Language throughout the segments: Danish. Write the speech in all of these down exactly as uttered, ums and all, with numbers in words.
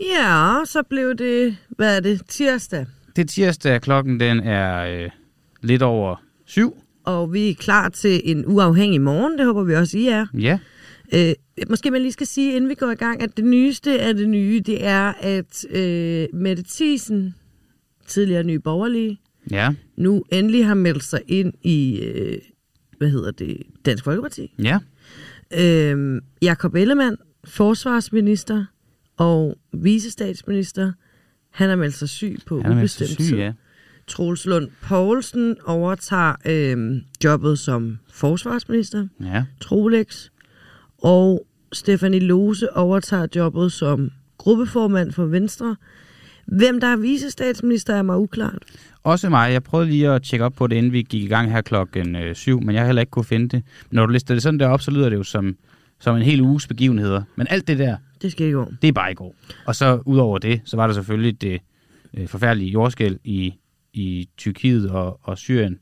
Ja, så blev det, hvad er det, tirsdag? Det er tirsdag, klokken den er øh, lidt over syv. Og vi er klar til en uafhængig morgen, det håber vi også, I er. Ja. Øh, måske man lige skal sige, inden vi går i gang, at det nyeste af det nye, det er, at øh, Mette Thyssen, tidligere Nye Borgerlige, ja, nu endelig har meldt sig ind i, øh, hvad hedder det, Dansk Folkeparti. Ja. Øh, Jakob Ellemann, forsvarsminister og vicestatsminister, han har meldt sig syg på ubestemt tid. Ja. Troels Lund Poulsen overtager øh, jobbet som forsvarsminister, ja. Trolex, og Stefanie Lose overtager jobbet som gruppeformand for Venstre. Hvem der er vicestatsminister er mig uklart. Også mig. Jeg prøvede lige at tjekke op på det, inden vi gik i gang her klokken øh, syv, men jeg har heller ikke kunne finde det. Når du lister det sådan der op, så lyder det jo som, som en hel uges begivenheder. Men alt det der, det sker i går. Det er bare i går. Og så ud over det, så var der selvfølgelig det øh, forfærdelige jordskælv i i Tyrkiet og, og Syrien,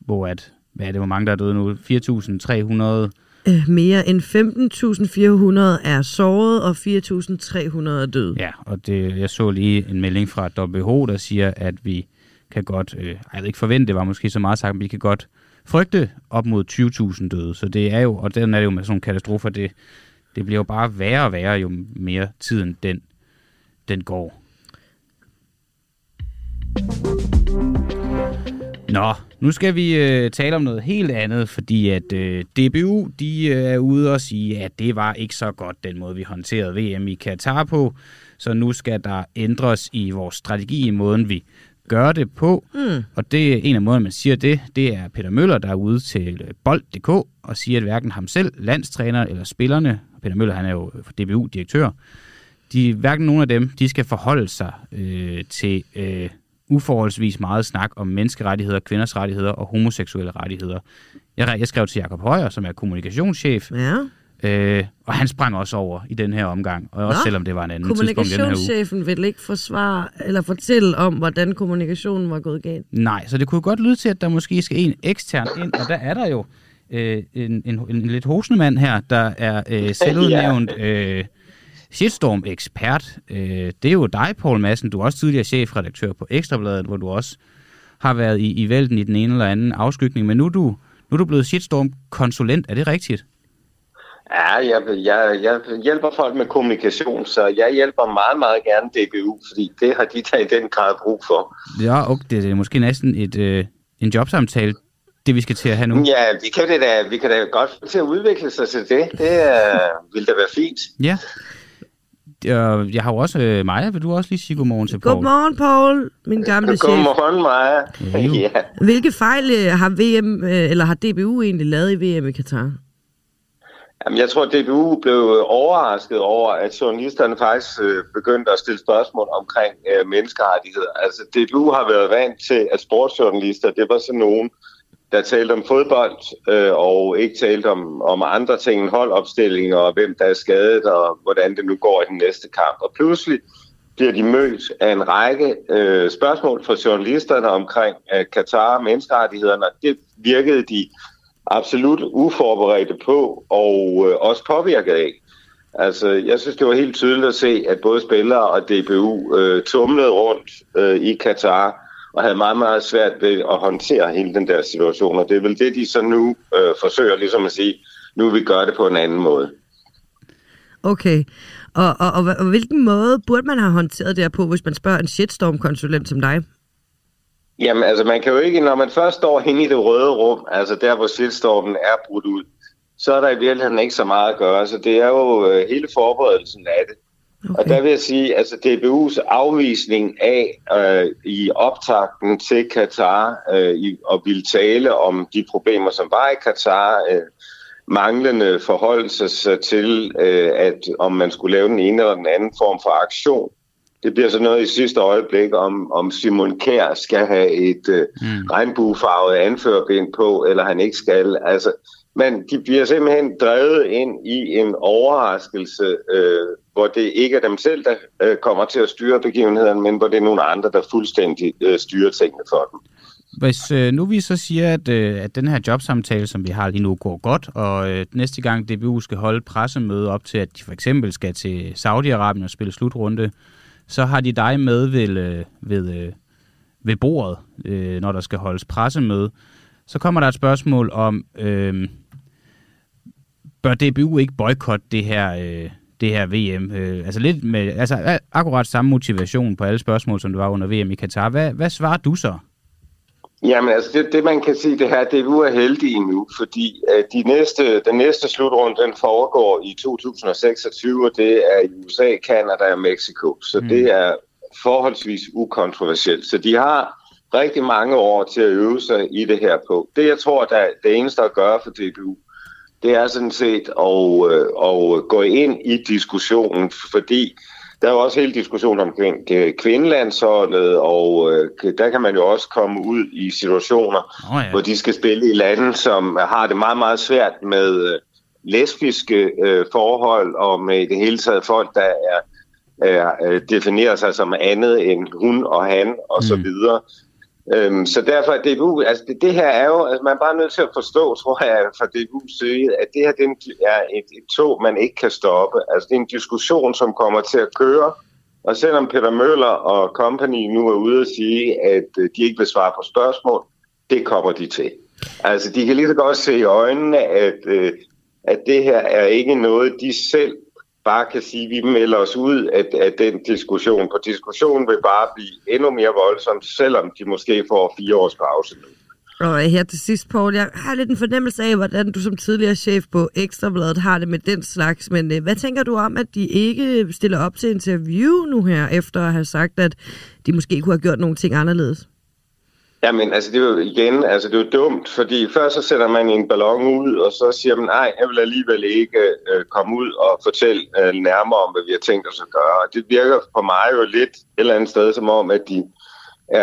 hvor at, hvad er det, hvor mange der er døde nu? fire tusind tre hundrede. Øh, mere end femten tusind fire hundrede er såret, og fire tusind tre hundrede er døde. Ja, og det, jeg så lige en melding fra W H O, der siger, at vi kan godt, øh, jeg ved ikke forvente, det var måske så meget sagt, men vi kan godt frygte op mod tyve tusind døde. Så det er jo, og den er det jo med sådan nogle katastrofer, det, det bliver jo bare værre og værre, jo mere tiden den, den går. Nå, nu skal vi øh, tale om noget helt andet, fordi at øh, D B U, de øh, er ude og sige, at det var ikke så godt den måde, vi håndterede V M i Qatar på, så nu skal der ændres i vores strategi, i måden vi gør det på. Mm. Og det, en af måderne, man siger det, det er Peter Møller, der er ude til bold punktum d k og siger, at hverken ham selv, landstræner eller spillerne, Peter Møller, han er jo D B U-direktør, de, hverken nogen af dem, de skal forholde sig øh, til Øh, uforholdsvis meget snak om menneskerettigheder, kvinders rettigheder og homoseksuelle rettigheder. Jeg, jeg skrev til Jakob Højer, som er kommunikationschef, ja. øh, og han sprang også over i den her omgang, og også Nå. selvom det var en anden tidspunkt i den her uge. Kommunikationschefen ville ikke forsvare eller fortælle om, hvordan kommunikationen var gået galt. Nej, så det kunne godt lyde til, at der måske skal en ekstern ind, og der er der jo øh, en, en, en, en lidt hosende mand her, der er øh, selvudnævnt Øh, shitstorm-ekspert. Det er jo dig, Poul Madsen. Du er også tidligere chefredaktør på Ekstra Bladet, hvor du også har været i, i vælten i den ene eller anden afskygning. Men nu er du, nu er du blevet shitstorm-konsulent. Er det rigtigt? Ja, jeg, jeg, jeg hjælper folk med kommunikation, så jeg hjælper meget, meget gerne D B U, fordi det har de taget i den grad brug for. Ja, okay, det er måske næsten et, øh, en jobsamtale, det vi skal til at have nu. Ja, vi kan det da, vi kan da godt til at udvikle sig til det. Det øh, vil da være fint. Ja. Jeg har jo også øh, Maja. Vil du også lige sige godmorgen til Poul? Godmorgen, Poul, min gamle chef. Godmorgen, Maja. Ja. Ja. Hvilke fejl har V M eller har D B U egentlig lavet i V M i Qatar? Jamen, jeg tror, at D B U blev overrasket over, at journalisterne faktisk øh, begyndte at stille spørgsmål omkring øh, menneskerettigheder. Altså, D B U har været vant til, at sportsjournalister, det var sådan nogen, der talte om fodbold, øh, og ikke talte om, om andre ting end holdopstillinger, og hvem der er skadet, og hvordan det nu går i den næste kamp. Og pludselig bliver de mødt af en række øh, spørgsmål fra journalisterne omkring øh, Qatar og menneskerettighederne. Det virkede de absolut uforberedte på, og øh, også påvirket af. Altså, jeg synes, det var helt tydeligt at se, at både spillere og D B U øh, tumlede rundt øh, i Qatar, og havde meget, meget svært ved at håndtere hele den der situation, og det er vel det, de så nu øh, forsøger ligesom at sige, nu vil vi gøre det på en anden måde. Okay, og, og, og, og hvilken måde burde man have håndteret det her på, hvis man spørger en shitstorm-konsulent som dig? Jamen, altså man kan jo ikke, når man først står hen i det røde rum, altså der, hvor shitstormen er brudt ud, så er der i virkeligheden ikke så meget at gøre, så det er jo øh, hele forberedelsen af det. Okay. Og der vil jeg sige, at altså D B U's afvisning af øh, i optakten til Qatar øh, i, og ville tale om de problemer, som var i Qatar, øh, manglende forholdelse til, øh, at om man skulle lave den ene eller den anden form for aktion. Det bliver så noget i sidste øjeblik, om, om Simon Kjær skal have et øh, mm. regnbuefarvet anførerbind på, eller han ikke skal. Altså, men de bliver simpelthen drevet ind i en overraskelse, øh, hvor det ikke er dem selv, der øh, kommer til at styre begivenhederne, men hvor det er nogle andre, der fuldstændig øh, styrer tingene for dem. Hvis øh, nu vi så siger, at, øh, at den her jobsamtale, som vi har lige nu, går godt, og øh, næste gang D B U skal holde pressemøde op til, at de for eksempel skal til Saudi-Arabien og spille slutrunde, så har de dig med ved, øh, ved, øh, ved bordet, øh, når der skal holdes pressemøde. Så kommer der et spørgsmål om, øh, bør D B U ikke boykotte det her, øh, det her V M? Øh, altså lidt med, altså akkurat samme motivation på alle spørgsmål, som det var under V M i Qatar. Hvad, hvad svarer du så? Jamen altså, det, det man kan sige, det her, D B U er heldige nu, fordi de næste, den næste slutrunde, den foregår i to tusind seksogtyve, og det er i U S A, Canada og Mexico. Så mm. det er forholdsvis ukontroversielt. Så de har rigtig mange år til at øve sig i det her på. Det, jeg tror, der er det eneste at gøre for D B U, det er sådan set at, at gå ind i diskussionen, fordi der er jo også hele diskussionen om kvindelandsholdet, og øh, der kan man jo også komme ud i situationer, oh ja. hvor de skal spille i lande, som har det meget, meget svært med øh, lesbiske øh, forhold, og med det hele taget folk, der er, øh, definerer sig som andet end hun og han, og mm. så videre. Øhm, så derfor er D B U, altså det, det her er jo, altså man er bare nødt til at forstå, tror jeg, fra D B U's side, at det her det er et, et tog, man ikke kan stoppe. Altså det er en diskussion, som kommer til at køre, og selvom Peter Møller og company nu er ude at sige, at de ikke vil svare på spørgsmål, det kommer de til. Altså de kan lige så godt se i øjnene, at, at det her er ikke noget, de selv bare kan sige, at vi melder os ud af, af den diskussion. For diskussionen vil bare blive endnu mere voldsom, selvom de måske får fire års pause nu. Og her til sidst, Poul, jeg har lidt en fornemmelse af, hvordan du som tidligere chef på Ekstra Bladet har det med den slags. Men øh, hvad tænker du om, at de ikke stiller op til interview nu her, efter at have sagt, at de måske kunne have gjort nogle ting anderledes? Jamen, altså det er jo igen, altså det er jo dumt, fordi først så sætter man en ballon ud, og så siger man, nej, jeg vil alligevel ikke øh, komme ud og fortælle øh, nærmere om, hvad vi har tænkt os at gøre. Og det virker for mig jo lidt et eller andet sted, som om, at de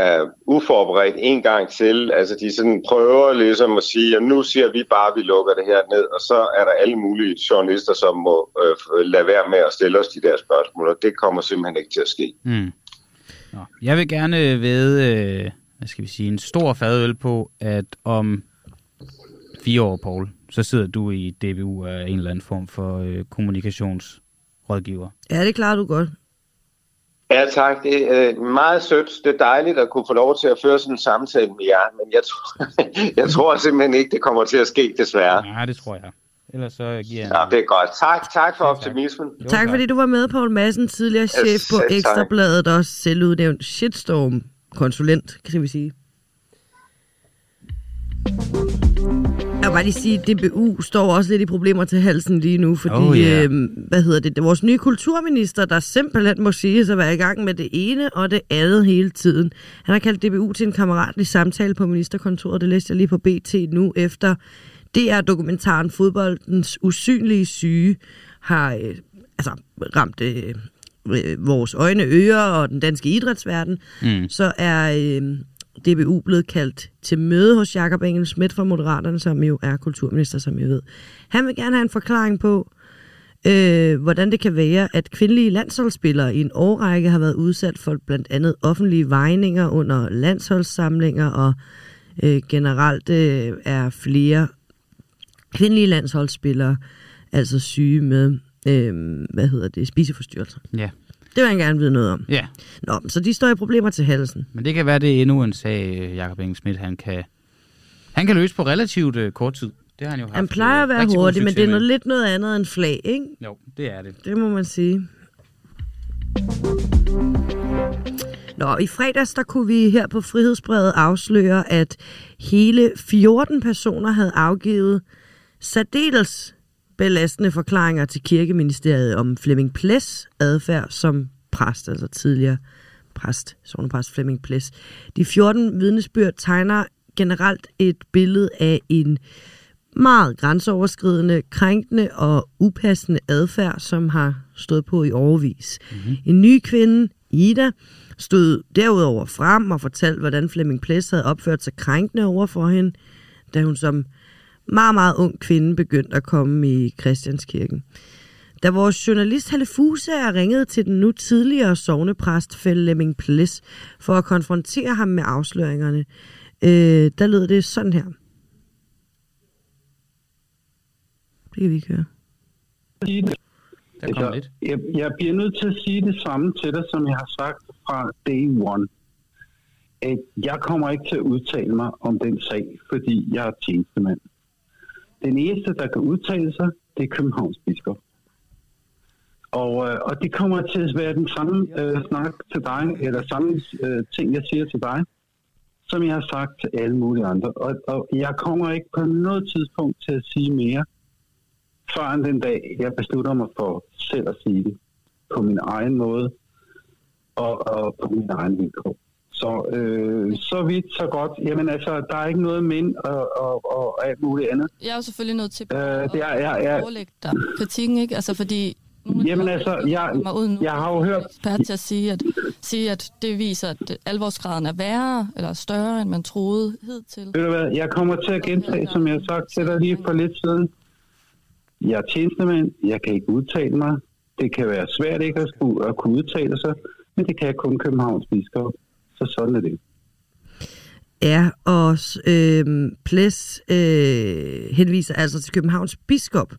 er uforberedt en gang til. Altså de sådan prøver ligesom at sige, at nu siger vi bare, at vi lukker det her ned, og så er der alle mulige journalister, som må øh, lade være med at stille os de der spørgsmål, og det kommer simpelthen ikke til at ske. Mm. Nå, jeg vil gerne vide... Øh... hvad skal vi sige, en stor fadøl på, at om fire år, Poul, så sidder du i D B U af en eller anden form for øh, kommunikationsrådgiver. Ja, det klarer du godt. Ja, tak. Det er øh, meget sødt. Det er dejligt at kunne få lov til at føre sådan en samtale med jer, men jeg tror, jeg tror simpelthen ikke, det kommer til at ske, desværre. Nej, det tror jeg. Ellers så giver jeg... Ja, det er godt. Tak, tak for optimismen. Tak, tak fordi du var med, Poul Madsen, tidligere chef på Ekstra Bladet og selvudnævnt shitstorm. Konsulent, kan vi sige. Jeg vil bare lige sige, at D B U står også lidt i problemer til halsen lige nu, fordi, oh, yeah. øh, hvad hedder det, det er vores nye kulturminister, der simpelthen må siges at være i gang med det ene og det andet hele tiden. Han har kaldt D B U til en kammeratlig samtale på ministerkontoret, det læste jeg lige på B T nu, efter D R-dokumentaren Fodboldens usynlige syge har øh, altså, ramt... Øh, vores øjne, ører og den danske idrætsverden, mm. så er øh, D B U blevet kaldt til møde hos Jakob Engel Schmidt fra Moderaterne, som jo er kulturminister, som I ved. Han vil gerne have en forklaring på, øh, hvordan det kan være, at kvindelige landsholdsspillere i en årrække har været udsat for blandt andet offentlige vejninger under landsholdssamlinger, og øh, generelt øh, er flere kvindelige landsholdsspillere altså syge med Øhm, hvad hedder det, spiseforstyrrelser. Ja. Det vil jeg gerne vide noget om. Ja. Nå, så de står i problemer til halsen. Men det kan være, det er endnu en sag, Jakob Engel Schmidt, han kan, han kan løse på relativt øh, kort tid. Det har han jo haft. Han plejer at være hurtig, men det er noget, lidt noget andet end flag, ikke? Jo, det er det. Det må man sige. Nå, i fredags, der kunne vi her på Frihedsbrevet afsløre, at hele fjorten personer havde afgivet særdeles belastende forklaringer til Kirkeministeriet om Flemming Ples adfærd som præst, altså tidligere præst, sognepræst Flemming Ples. De fjorten vidnesbyrd tegner generelt et billede af en meget grænseoverskridende, krænkende og upassende adfærd, som har stået på i årevis. Mm-hmm. En ny kvinde, Ida, stod derudover frem og fortalte, hvordan Flemming Ples havde opført sig krænkende over for hende, da hun som meget, meget ung kvinde begyndte at komme i Christianskirken. Da vores journalist Halle Fuse er ringet til den nu tidligere sognepræst Flemming Ples for at konfrontere ham med afsløringerne, Øh, der lød det sådan her. Det kan vi ikke høre. Der kom lidt. Jeg, jeg bliver nødt til at sige det samme til dig, som jeg har sagt fra day one. At jeg kommer ikke til at udtale mig om den sag, fordi jeg er tjenestemand. Den eneste, der kan udtale sig, det er Københavns Biskop. Og, og det kommer til at være den samme øh, snak til dig, eller samme øh, ting, jeg siger til dig, som jeg har sagt til alle mulige andre. Og, og jeg kommer ikke på noget tidspunkt til at sige mere, før end den dag, jeg beslutter mig for selv at sige det på min egen måde og, og på min egen vilkår. Så, øh, så vidt, så godt. Jamen altså, der er ikke noget mind og, og, og alt muligt andet. Jeg er jo selvfølgelig nødt til øh, at er, jeg, jeg, overlægge dig kritikken, ikke? Altså fordi... Jamen altså, jeg, ud nu, jeg har jo hørt... ekspert til at sige, at, sige, at det viser, at alvorsgraden er værre eller større, end man troede hidtil. Ved du hvad, jeg kommer til at gentage, som jeg har sagt til dig lige for lidt siden. Jeg er tjenestemand, jeg kan ikke udtale mig. Det kan være svært ikke at, skulle, at kunne udtale sig, men det kan kun Københavns Biskop. Så sådan er det. Ja, og øh, Ples øh, henviser altså til Københavns Biskop.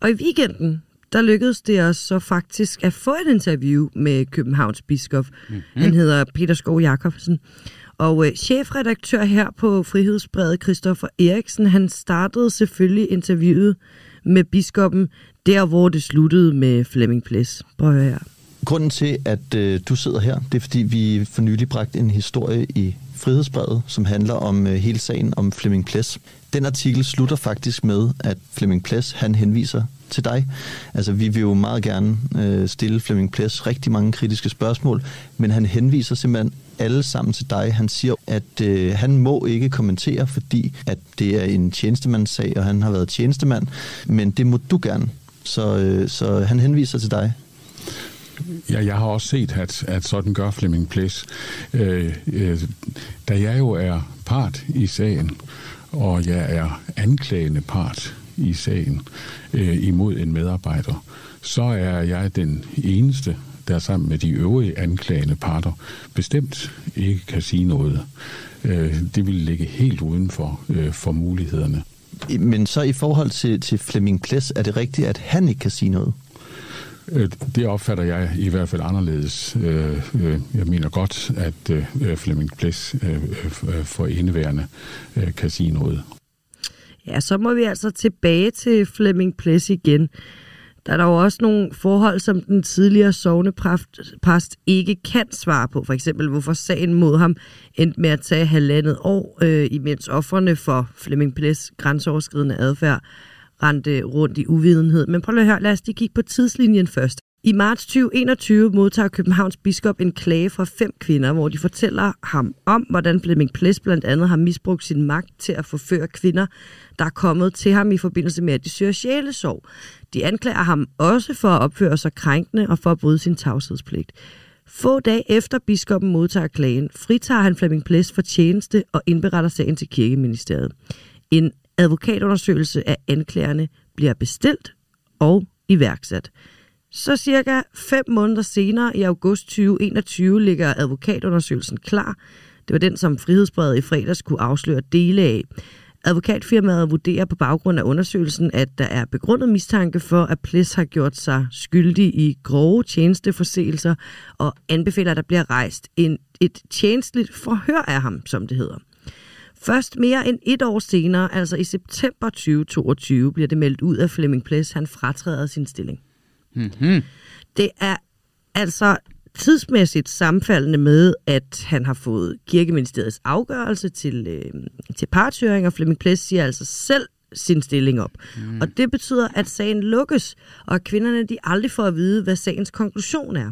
Og i weekenden, der lykkedes det os så faktisk at få et interview med Københavns Biskop. Mm-hmm. Han hedder Peter Skov Jacobsen. Og øh, chefredaktør her på Frihedsbrevet, Christopher Eriksen, han startede selvfølgelig interviewet med biskoppen, der hvor det sluttede med Flemming Ples. Prøv at høre her. Grunden til, at øh, du sidder her, det er, fordi vi for nylig bragte en historie i Frihedsbrevet, som handler om øh, hele sagen om Flemming Ples. Den artikel slutter faktisk med, at Flemming Ples, han henviser til dig. Altså, vi vil jo meget gerne øh, stille Flemming Ples rigtig mange kritiske spørgsmål, men han henviser simpelthen alle sammen til dig. Han siger, at øh, han må ikke kommentere, fordi at det er en tjenestemandssag, og han har været tjenestemand, men det må du gerne. Så, øh, så han henviser til dig. Ja, jeg har også set, at, at sådan gør Flemming Ples. Øh, øh, da jeg jo er part i sagen, og jeg er anklagende part i sagen øh, imod en medarbejder, så er jeg den eneste, der sammen med de øvrige anklagende parter bestemt ikke kan sige noget. Øh, det vil ligge helt uden for, øh, for mulighederne. Men så i forhold til, til Flemming Ples, er det rigtigt, at han ikke kan sige noget? Det opfatter jeg i hvert fald anderledes. Jeg mener godt, at Flemming Ples for indeværende kan sige noget. Ja, så må vi altså tilbage til Flemming Ples igen. Der er der jo også nogle forhold, som den tidligere sognepræst ikke kan svare på. For eksempel, hvorfor sagen mod ham endte med at tage halvandet år, imens ofrene for Flemming Ples grænseoverskridende adfærd rendte rundt i uvidenhed. Men prøv at høre, lad os lige kigge på tidslinjen først. I marts tyve enogtyve modtager Københavns Biskop en klage fra fem kvinder, hvor de fortæller ham om, hvordan Flemming Ples blandt andet har misbrugt sin magt til at forføre kvinder, der er kommet til ham i forbindelse med, at de søger sjælesorg. De anklager ham også for at opføre sig krænkende og for at bryde sin tavshedspligt. Få dage efter biskoppen modtager klagen, fritager han Flemming Ples for tjeneste og indberetter sagen til kirkeministeriet. En advokatundersøgelse af anklagerne bliver bestilt og iværksat. Så cirka fem måneder senere i august tyve enogtyve ligger advokatundersøgelsen klar. Det var den, som Frihedsbrevet i fredags kunne afsløre dele af. Advokatfirmaet vurderer på baggrund af undersøgelsen, at der er begrundet mistanke for, at Ples har gjort sig skyldig i grove tjenesteforseelser og anbefaler, at der bliver rejst en, et tjenestligt forhør af ham, som det hedder. Først mere end et år senere, altså i september tyve toogtyve, bliver det meldt ud af Flemming Ples, han fratræder sin stilling. Mm-hmm. Det er altså tidsmæssigt sammenfaldende med, at han har fået kirkeministeriets afgørelse til, øh, til partshøring, og Flemming Ples siger altså selv sin stilling op. Mm. Og det betyder, at sagen lukkes, og at kvinderne de aldrig får at vide, hvad sagens konklusion er.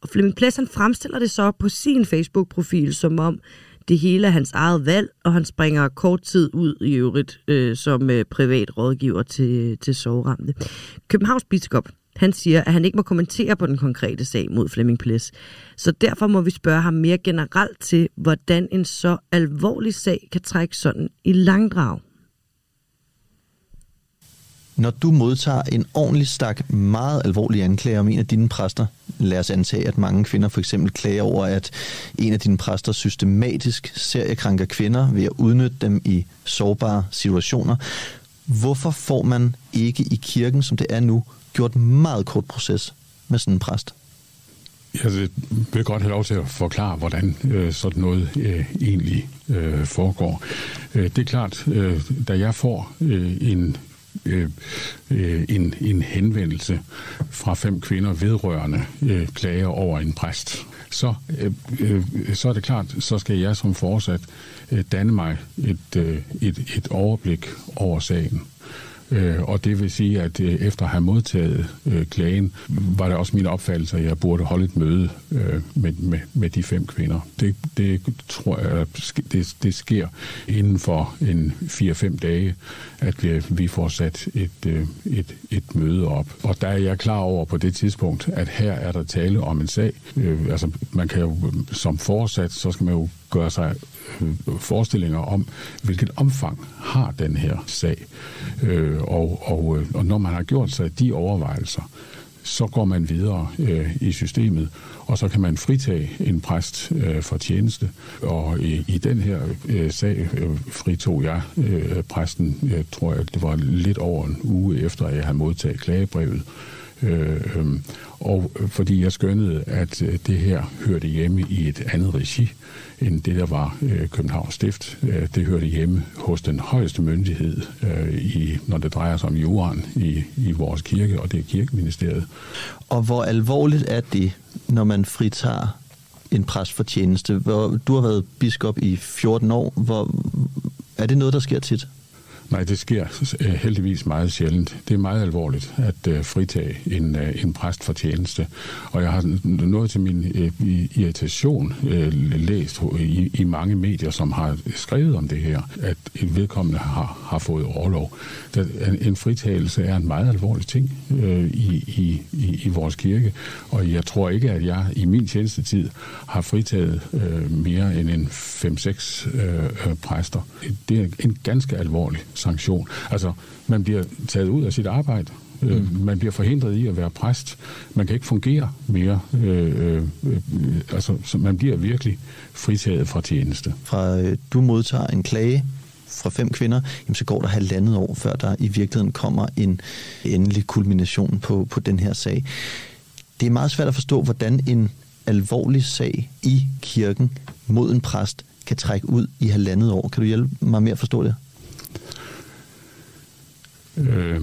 Og Flemming Ples han fremstiller det så på sin Facebook-profil, som om det hele er hans eget valg, og han springer kort tid ud i øvrigt øh, som øh, privat rådgiver til, til sorgramte. Københavns Biskop, han siger, at han ikke må kommentere på den konkrete sag mod Flemming Ples. Så derfor må vi spørge ham mere generelt til, hvordan en så alvorlig sag kan trække sådan i langdrag. Når du modtager en ordentlig stak meget alvorlige anklager om en af dine præster, lad os antage, at mange kvinder for eksempel klager over, at en af dine præster systematisk seriekrænker kvinder ved at udnytte dem i sårbare situationer. Hvorfor får man ikke i kirken, som det er nu, gjort en meget kort proces med sådan en præst? Jeg vil godt have lov til at forklare, hvordan øh, sådan noget øh, egentlig øh, foregår. Øh, det er klart, øh, da jeg får øh, en, øh, en, en henvendelse fra fem kvinder vedrørende øh, klager over en præst, så, øh, øh, så er det klart, så skal jeg som fortsat øh, danne mig et, øh, et, et overblik over sagen. Og det vil sige, at efter at have modtaget klagen, var det også min opfattelse, at jeg burde holde et møde med, med, med de fem kvinder. Det, det tror jeg, det, det sker inden for en fire-fem dage, at vi, vi får sat et, et, et møde op. Og der er jeg klar over på det tidspunkt, at her er der tale om en sag. Altså, man kan jo som forsat, så skal man jo gøre sig forestillinger om, hvilket omfang har den her sag. Øh, og, og, og når man har gjort sig de overvejelser, så går man videre øh, i systemet, og så kan man fritage en præst øh, for tjeneste. Og i, i den her øh, sag øh, fritog jeg øh, præsten, jeg tror, at det var lidt over en uge efter, at jeg havde modtaget klagebrevet. Øh, øh, og fordi jeg skønnede, at det her hørte hjemme i et andet regi end det, der var øh, Københavns Stift. Øh, det hørte hjemme hos den højeste myndighed, øh, i, når det drejer sig om juraen i, i vores kirke, og det er kirkeministeriet. Og hvor alvorligt er det, når man fritager en præst for tjeneste? Hvor, du har været biskop i fjorten år. Hvor, er det noget, der sker tit? Nej, det sker heldigvis meget sjældent. Det er meget alvorligt at fritage en, en præst for tjeneste. Og jeg har noget til min irritation læst i, i mange medier, som har skrevet om det her, at vedkommende har, har fået orlov. En fritagelse er en meget alvorlig ting i, i, i vores kirke, og jeg tror ikke, at jeg i min tjenestetid har fritaget mere end en fem-seks præster. Det er en ganske alvorlig sanktion. Altså, man bliver taget ud af sit arbejde. Mm. Man bliver forhindret i at være præst. Man kan ikke fungere mere. Øh, øh, øh, altså, så man bliver virkelig fritaget fra tjeneste. Fra øh, du modtager en klage fra fem kvinder, jamen, så går der halvandet år, før der i virkeligheden kommer en endelig kulmination på, på den her sag. Det er meget svært at forstå, hvordan en alvorlig sag i kirken mod en præst kan trække ud i halvandet år. Kan du hjælpe mig med at forstå det? Øh,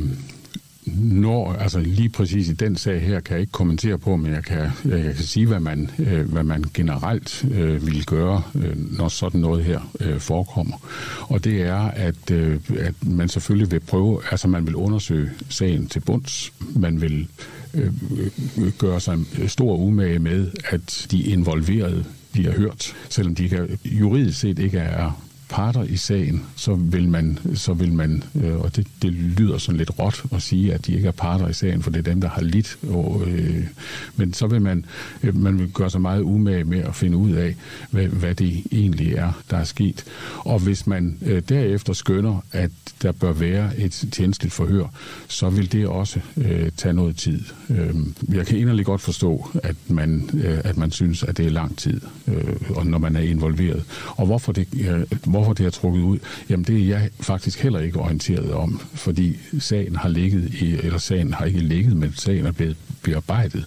når, altså lige præcis i den sag her, kan jeg ikke kommentere på, men jeg kan, jeg kan sige, hvad man, øh, hvad man generelt øh, vil gøre, øh, når sådan noget her øh, forekommer. Og det er, at, øh, at man selvfølgelig vil prøve, altså man vil undersøge sagen til bunds, man vil øh, gøre sig stor umage med, at de involverede bliver hørt, selvom de kan, juridisk set ikke er parter i sagen, så vil man, så vil man øh, og det, det lyder sådan lidt råt at sige, at de ikke er parter i sagen, for det er dem, der har lidt. Og, øh, men så vil man, øh, man vil gøre sig meget umage med at finde ud af, hvad, hvad det egentlig er, der er sket. Og hvis man øh, derefter skønner, at der bør være et tjenestligt forhør, så vil det også øh, tage noget tid. Øh, jeg kan inderligt godt forstå, at man, øh, at man synes, at det er lang tid, øh, når man er involveret. Og hvorfor det øh, Hvorfor det har trukket ud, jamen det er jeg faktisk heller ikke orienteret om, fordi sagen har ligget i, eller sagen har ikke ligget, men sagen er blevet bearbejdet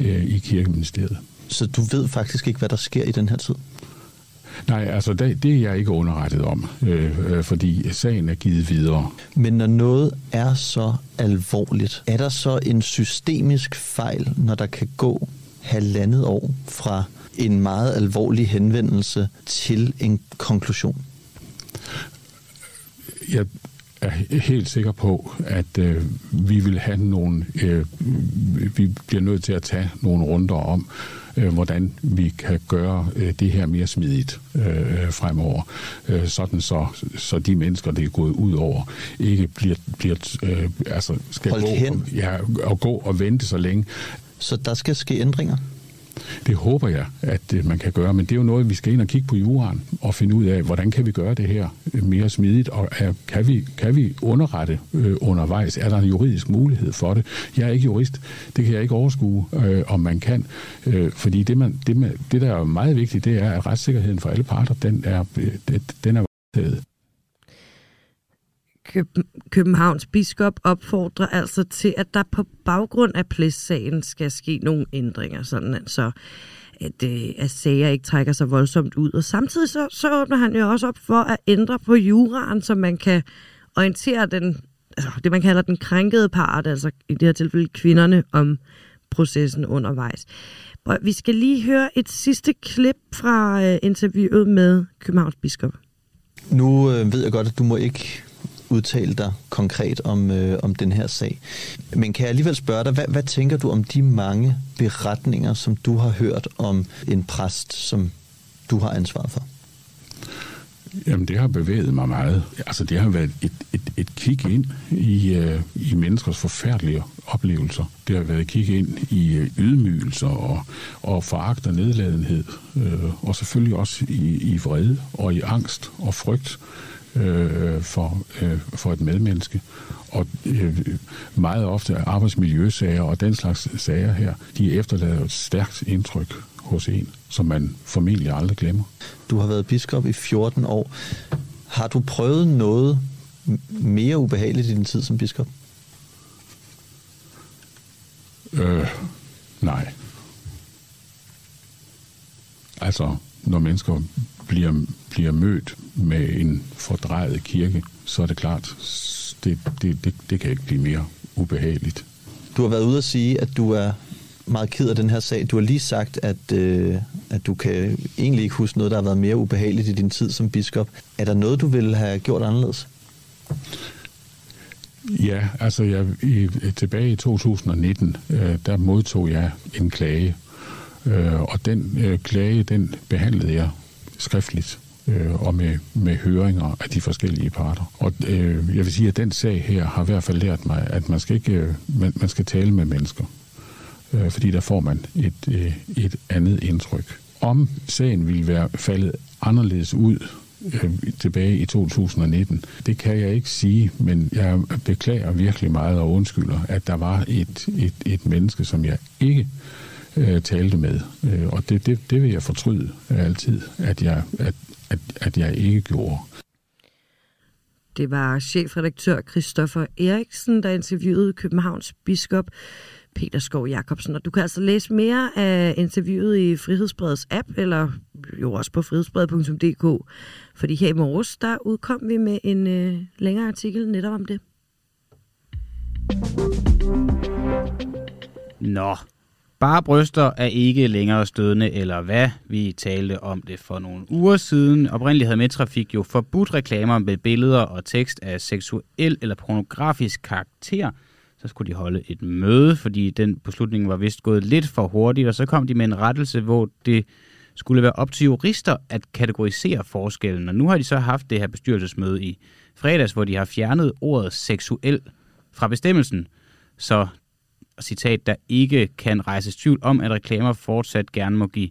øh, i Kirkeministeriet. Så du ved faktisk ikke, hvad der sker i den her tid? Nej, altså det, det er jeg ikke underrettet om, øh, øh, fordi sagen er givet videre. Men når noget er så alvorligt, er der så en systemisk fejl, når der kan gå halvandet år fra en meget alvorlig henvendelse til en konklusion? Jeg er helt sikker på, at øh, vi vil have nogle, øh, vi bliver nødt til at tage nogle runder om, hvordan vi kan gøre det her mere smidigt øh, fremover, øh, sådan så, så de mennesker, det er gået ud over, ikke bliver, bliver øh, altså skal gå og, ja, og gå og vente så længe. Så der skal ske ændringer? Det håber jeg, at man kan gøre, men det er jo noget, vi skal ind og kigge på juraen og finde ud af, hvordan kan vi gøre det her mere smidigt, og kan vi, kan vi underrette undervejs? Er der en juridisk mulighed for det? Jeg er ikke jurist, det kan jeg ikke overskue, øh, om man kan, øh, fordi det, man, det, man, det, der er meget vigtigt, det er, at retssikkerheden for alle parter, den er den er varetaget. Københavns biskop opfordrer altså til, at der på baggrund af Ples-sagen skal ske nogle ændringer, sådan at, så, at, at sager ikke trækker sig voldsomt ud. Og samtidig så, så åbner han jo også op for at ændre på juraen, så man kan orientere den, altså det man kalder den krænkede part, altså i det her tilfælde kvinderne, om processen undervejs. Og vi skal lige høre et sidste klip fra interviewet med Københavns biskop. Nu øh, ved jeg godt, at du må ikke udtale dig konkret om, øh, om den her sag. Men kan jeg alligevel spørge dig, hvad, hvad tænker du om de mange beretninger, som du har hørt om en præst, som du har ansvaret for? Jamen, det har bevæget mig meget. Altså, det har været et, et, et kig ind i, øh, i menneskers forfærdelige oplevelser. Det har været et kig ind i øh, ydmygelser og, og foragt og nedladenhed. Øh, og selvfølgelig også i, i vrede og i angst og frygt øh, for, øh, for et medmenneske. Og øh, meget ofte arbejdsmiljøsager og den slags sager her, de efterlader et stærkt indtryk hos en, som man formentlig aldrig glemmer. Du har været biskop i fjorten år. Har du prøvet noget mere ubehageligt i din tid som biskop? Øh, nej. Altså, når mennesker bliver, bliver mødt med en fordrejet kirke, så er det klart, det, det, det, det kan ikke blive mere ubehageligt. Du har været ude at sige, at du er meget ked af den her sag. Du har lige sagt, at, øh, at du kan egentlig ikke huske noget, der har været mere ubehageligt i din tid som biskop. Er der noget, du ville have gjort anderledes? Ja, altså jeg, i, tilbage i to tusind og nitten, øh, der modtog jeg en klage, øh, og den øh, klage, den behandlede jeg skriftligt øh, og med, med høringer af de forskellige parter. Og øh, jeg vil sige, at den sag her har i hvert fald lært mig, at man skal, ikke, øh, man, man skal tale med mennesker, fordi der får man et, et andet indtryk. Om sagen ville være faldet anderledes ud tilbage i to tusind og nitten, det kan jeg ikke sige, men jeg beklager virkelig meget og undskylder, at der var et, et, et menneske, som jeg ikke øh, talte med. Og det, det, det vil jeg fortryde altid, at jeg, at, at, at jeg ikke gjorde. Det var chefredaktør Christopher Eriksen, der interviewede Københavns biskop Peter Skov Jacobsen, og du kan altså læse mere af interviewet i Frihedsbrevets app, eller jo også på frihedsbrevet punktum d k, fordi her i morges, der udkom vi med en øh, længere artikel netop om det. Nå, bare bryster er ikke længere stødende, eller hvad? Vi talte om det for nogle uger siden. Oprindeligt havde Medtrafik jo forbudt reklamer med billeder og tekst af seksuel eller pornografisk karakter. Så skulle de holde et møde, fordi den beslutning var vist gået lidt for hurtigt, og så kom de med en rettelse, hvor det skulle være op til jurister at kategorisere forskellen. Og nu har de så haft det her bestyrelsesmøde i fredags, hvor de har fjernet ordet seksuel fra bestemmelsen, så, citat, der ikke kan rejses tvivl om, at reklamer fortsat gerne må give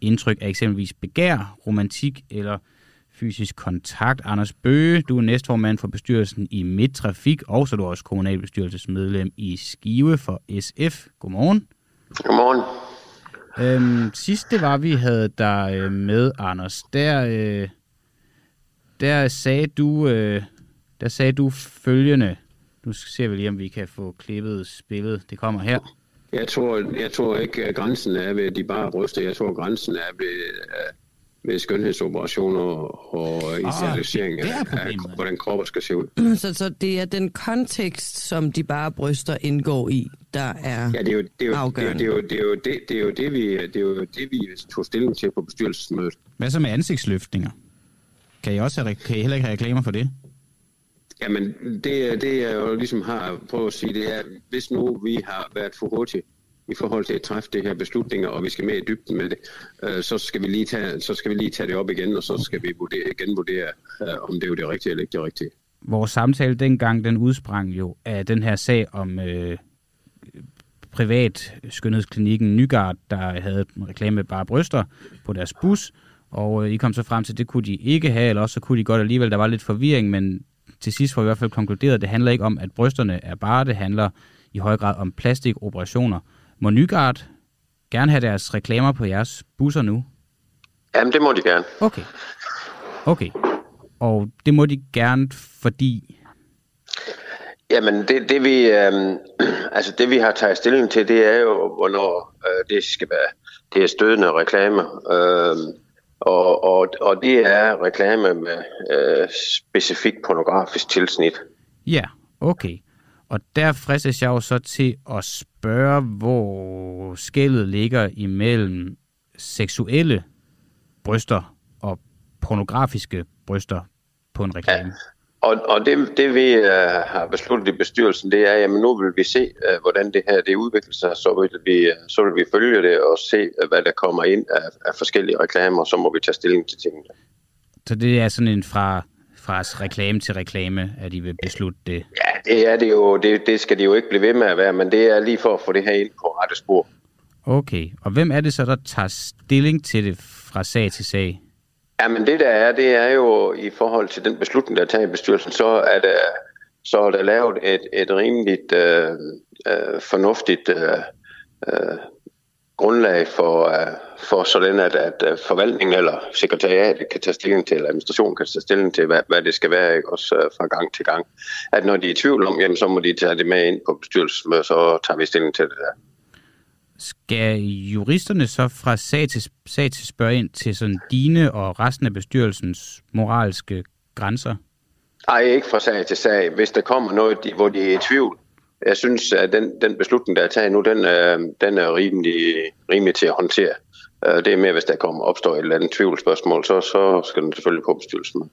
indtryk af eksempelvis begær, romantik eller fysisk kontakt. Anders Bøe, du er næstformand for bestyrelsen i Midttrafik, og så er du også kommunalbestyrelsesmedlem i Skive for S F. Godmorgen. Godmorgen. Øhm, sidste var vi havde der med, Anders. Der, øh, der, sagde du, øh, der sagde du følgende. Nu ser vi lige, om vi kan få klippet spillet. Det kommer her. Jeg tror, jeg tror ikke, at grænsen er ved de bare bryster. Jeg tror, at grænsen er ved... Øh... med skønhedsoperationer og idealisering oh, af, hvordan kroppen skal se ud. Så, så det er den kontekst, som de bare bryster indgår i, der er ja, det er jo, det er jo, afgørende? Det er jo det, er jo, det, det, er jo det, vi, det er jo det, vi tog stilling til på bestyrelsesmødet. Hvad så med ansigtsløftninger? Kan I, også have, kan I heller ikke have reklamer for det? Jamen, det, det jeg jo ligesom har prøvet at sige, det er, hvis nu vi har været for hurtige, i forhold til at træffe de her beslutninger, og vi skal med i dybden med det, øh, så, skal vi lige tage, så skal vi lige tage det op igen, og så skal vi vurdere, genvurdere, øh, om det er jo det rigtige eller ikke det rigtige. Vores samtale dengang, den udsprang jo af den her sag om øh, privat skønhedsklinikken Nygaard, der havde reklame med bare bryster på deres bus, og I kom så frem til, at det kunne de ikke have, eller også så kunne de godt alligevel. Der var lidt forvirring, men til sidst får vi i hvert fald konkluderet, at det handler ikke om, at brysterne er bare, det handler i høj grad om plastikoperationer. Må Nygaard gerne have deres reklamer på jeres busser nu? Jamen, det må de gerne. Okay. Okay. Og det må de gerne, fordi... Jamen, det, det, vi, øh, altså det vi har taget stilling til, det er jo, hvornår øh, det skal være. Det er stødende reklamer, øh, og, og, og det er reklame med øh, specifikt pornografisk tilsnit. Ja, okay. Og der fristes jeg jo så til at spørge, hvor skellet ligger imellem seksuelle bryster og pornografiske bryster på en reklame. Ja. Og, og det, det vi uh, har besluttet i bestyrelsen, det er, at nu vil vi se, uh, hvordan det her det udvikler sig, så vil, vi, uh, så vil vi følge det og se, uh, hvad der kommer ind af, af forskellige reklamer, og så må vi tage stilling til tingene. Så det er sådan en fra, fra reklame til reklame, at I vil beslutte det? Ja, det er det jo. Det, det skal de jo ikke blive ved med at være, men det er lige for at få det her ind på rette spor. Okay, og hvem er det så, der tager stilling til det fra sag til sag? Ja, men det der er, det er jo i forhold til den beslutning, der er taget i bestyrelsen, så er der, så er der lavet et, et rimeligt øh, øh, fornuftigt øh, øh, grundlag for, øh, for sådan, at, at forvaltningen eller sekretariatet kan tage stilling til, eller administrationen kan tage stilling til, hvad, hvad det skal være, ikke? Også øh, fra gang til gang. At når de er i tvivl om, jamen, så må de tage det med ind på bestyrelsen, og så tager vi stilling til det der. Skal juristerne så fra sag til, sag til spørge ind til sådan dine og resten af bestyrelsens moralske grænser? Nej, ikke fra sag til sag. Hvis der kommer noget, hvor de er i tvivl. Jeg synes, at den, den beslutning, der er taget nu, den, øh, den er rimelig, rimelig til at håndtere. Det er mere, hvis der kommer opstår et eller andet tvivlsspørgsmål, så, så skal den selvfølgelig på bestyrelsen.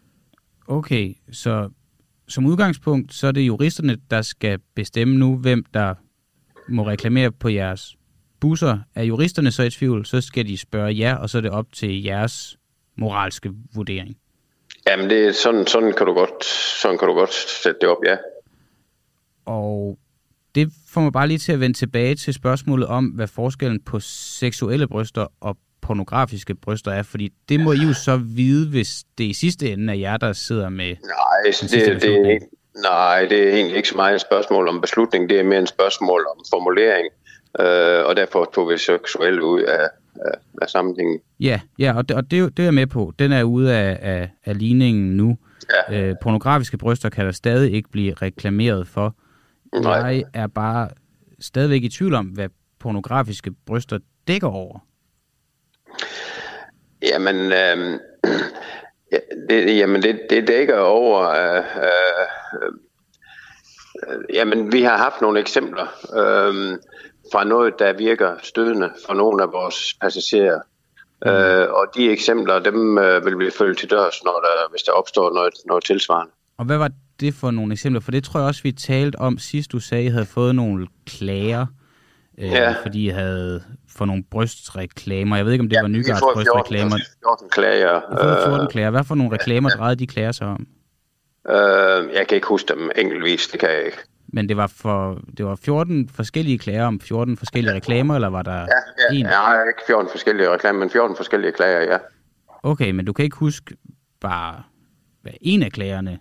Okay, så som udgangspunkt, så er det juristerne, der skal bestemme nu, hvem der må reklamere på jeres busser. Er juristerne så i tvivl, så skal de spørge jer, og så er det op til jeres moralske vurdering. Jamen, det er sådan, sådan, kan du godt, sådan kan du godt sætte det op, ja. Og det får mig bare lige til at vende tilbage til spørgsmålet om, hvad forskellen på seksuelle bryster og pornografiske bryster er, fordi det må I jo så vide, hvis det i sidste ende er jer, der sidder med... Nej, det, det er ikke... Nej, det er egentlig ikke så meget et spørgsmål om beslutning, det er mere et spørgsmål om formulering, øh, og derfor tog vi seksuelt ud af, af, af sammenhængen. Ja, ja, og, det, og det, det er jeg med på. Den er ude af, af, af ligningen nu. Ja. Øh, pornografiske bryster kan der stadig ikke blive reklameret for. Nej. Jeg er bare stadigvæk i tvivl om, hvad pornografiske bryster dækker over. Jamen... Øh... Ja, det, jamen, det, det dækker over... Øh, øh, øh, jamen, vi har haft nogle eksempler øh, fra noget, der virker stødende for nogle af vores passagerer. Mm. Øh, og de eksempler, dem øh, vil blive følt til dørs, når der, hvis der opstår noget, noget tilsvarende. Og hvad var det for nogle eksempler? For det tror jeg også, vi talte om sidst, du sagde, at I havde fået nogle klager, øh, ja. fordi I havde... for nogle brystreklamer. Jeg ved ikke, om det ja, var Nygaards brystreklamer. Ja, fjorten klager. fjorten klager. Hvad for nogle reklamer ja, ja. drejede de klager sig om? Uh, jeg kan ikke huske dem enkeltvis, det kan jeg ikke. Men det var, for, det var fjorten forskellige klager om fjorten forskellige ja. reklamer, eller var der ja, ja, en? Nej, ikke fjorten forskellige reklamer, men fjorten forskellige klager, ja. Okay, men du kan ikke huske bare, hvad en af klagerne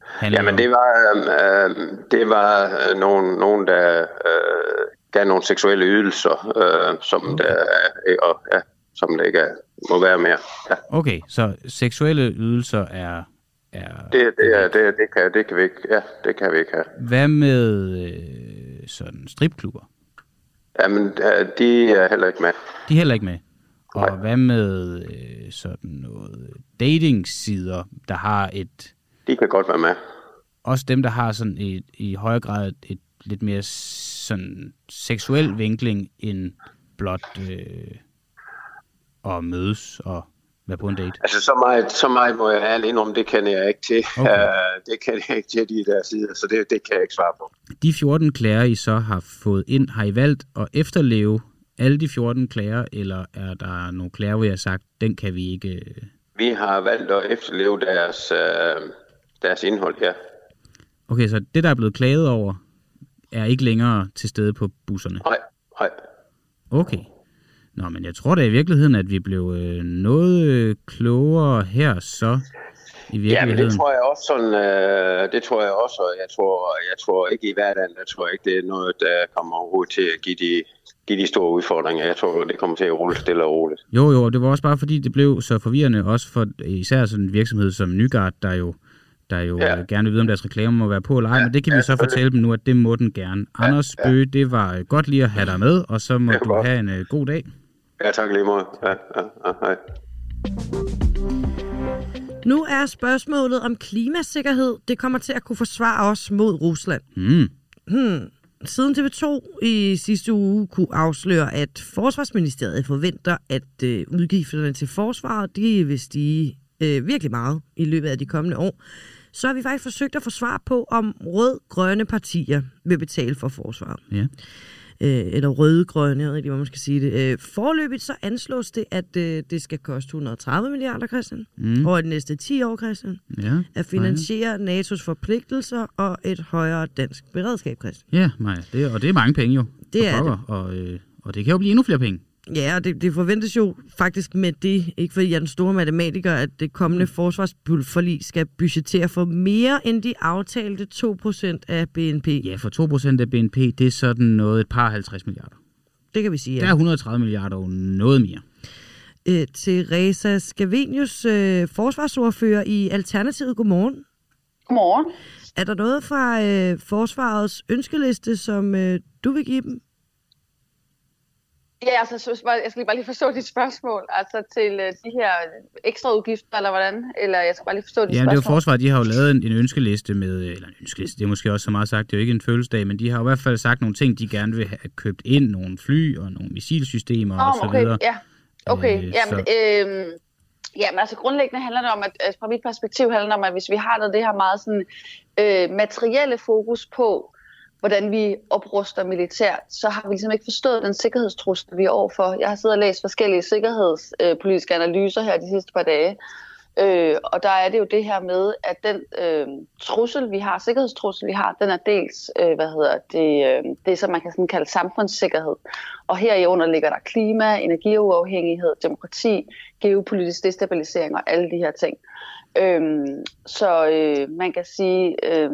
handlede om? Jamen, det var, øh, det var nogen, nogen der... Øh, der er nogle seksuelle ydelser, øh, som, okay. der er, og, ja, som der ikke er, må være mere. Ja. Okay, så seksuelle ydelser er... er det, det, er, det, det, kan, det kan vi ikke ja, det kan vi ikke have. Hvad med øh, sådan stripklubber? Jamen, de er heller ikke med. De er heller ikke med. Og Nej. Hvad med øh, sådan noget datingsider, der har et... De kan godt være med. Også dem, der har sådan et, i højere grad et lidt mere... sådan seksuel vinkling end blot øh, at mødes og være på en date? Altså så meget, så meget må jeg ærligt indrømme, det kender jeg ikke til. Okay. Uh, det kender jeg ikke til de der sider, så det, det kan jeg ikke svare på. De fjorten klager, I så har fået ind, har I valgt at efterleve alle de fjorten klager, eller er der nogle klager, hvor I har sagt, den kan vi ikke... Vi har valgt at efterleve deres, øh, deres indhold, ja. Okay, så det, der er blevet klaget over, er ikke længere til stede på busserne? Nej, Okay. Nå, men jeg tror da i virkeligheden, at vi blev øh, noget øh, klogere her så. I ja, men det tror jeg også sådan, øh, det tror jeg også, og jeg tror, jeg tror ikke i hverdagen, jeg tror ikke, det er noget, der kommer overhovedet til at give de, give de store udfordringer. Jeg tror, det kommer til at rulle stille og roligt. Jo, jo, det var også bare fordi, det blev så forvirrende, også for især sådan en virksomhed som Nygaard, der jo, der jo ja. gerne vil vide, om deres reklamer må være på eller ej, ja, men det kan ja, vi så fortælle dem nu, at det må den gerne. Ja, Anders Bøe, ja. det var godt lige at have dig med, og så må du godt. have en uh, god dag. Ja, tak lige måde. Ja, ja, ja, hej. Nu er spørgsmålet om klimasikkerhed, det kommer til at kunne forsvare os mod Rusland. Mm. Hmm. Siden T V to i sidste uge kunne afsløre, at Forsvarsministeriet forventer, at øh, udgifterne til forsvaret, de vil stige øh, virkelig meget i løbet af de kommende år, så har vi faktisk forsøgt at få svar på, om rød-grønne partier vil betale for forsvaret. Ja. Øh, eller røde-grønne, jeg ved ikke, hvor man skal sige det. Øh, forløbigt så anslås det, at øh, det skal koste et hundrede og tredive milliarder, Christian, mm. over de næste ti år, Christian, ja, at finansiere Maja. N A T O's forpligtelser og et højere dansk beredskab, Christian. Ja, Maja, det, og det er mange penge jo. Det er det. Og, øh, og det kan jo blive endnu flere penge. Ja, og det, det forventes jo faktisk med det, ikke fordi jeg er den store matematiker, at det kommende forsvarsforlig skal budgettere for mere end de aftalte to procent af B N P. Ja, for to procent af B N P, det er sådan noget et par halvtreds milliarder. Det kan vi sige, ja. Der er et hundrede og tredive milliarder og noget mere. Æ, Teresa Scavenius, øh, forsvarsordfører i Alternativet. Godmorgen. Godmorgen. Er der noget fra øh, forsvarets ønskeliste, som øh, du vil give dem? Ja, altså, jeg skal bare lige forstå dit spørgsmål, altså til de her ekstra udgifter, eller hvordan? Eller jeg skal bare lige forstå dit ja, spørgsmål. Ja, det er jo forsvaret, de har jo lavet en, en ønskeliste med, eller en ønskeliste, det er måske også så meget sagt, det er jo ikke en fødselsdag, men de har jo i hvert fald sagt nogle ting, de gerne vil have købt ind, nogle fly og nogle missilsystemer oh, og så okay, videre. Ja, okay, øh, jamen, øh, jamen altså grundlæggende handler det om, at altså, fra mit perspektiv handler det om, at hvis vi har noget det her meget sådan øh, materielle fokus på, hvordan vi opruster militært, så har vi ligesom ikke forstået den sikkerhedstrussel, vi er overfor. Jeg har siddet og læst forskellige sikkerhedspolitiske øh, analyser her de sidste par dage, øh, og der er det jo det her med, at den øh, trussel, vi har, sikkerhedstrussel, vi har, den er dels, øh, hvad hedder det, øh, det som man kan sådan kalde samfundssikkerhed. Og herunder ligger der klima, energiuafhængighed, demokrati, geopolitisk destabilisering og alle de her ting. Øhm, så øh, man kan sige, øh,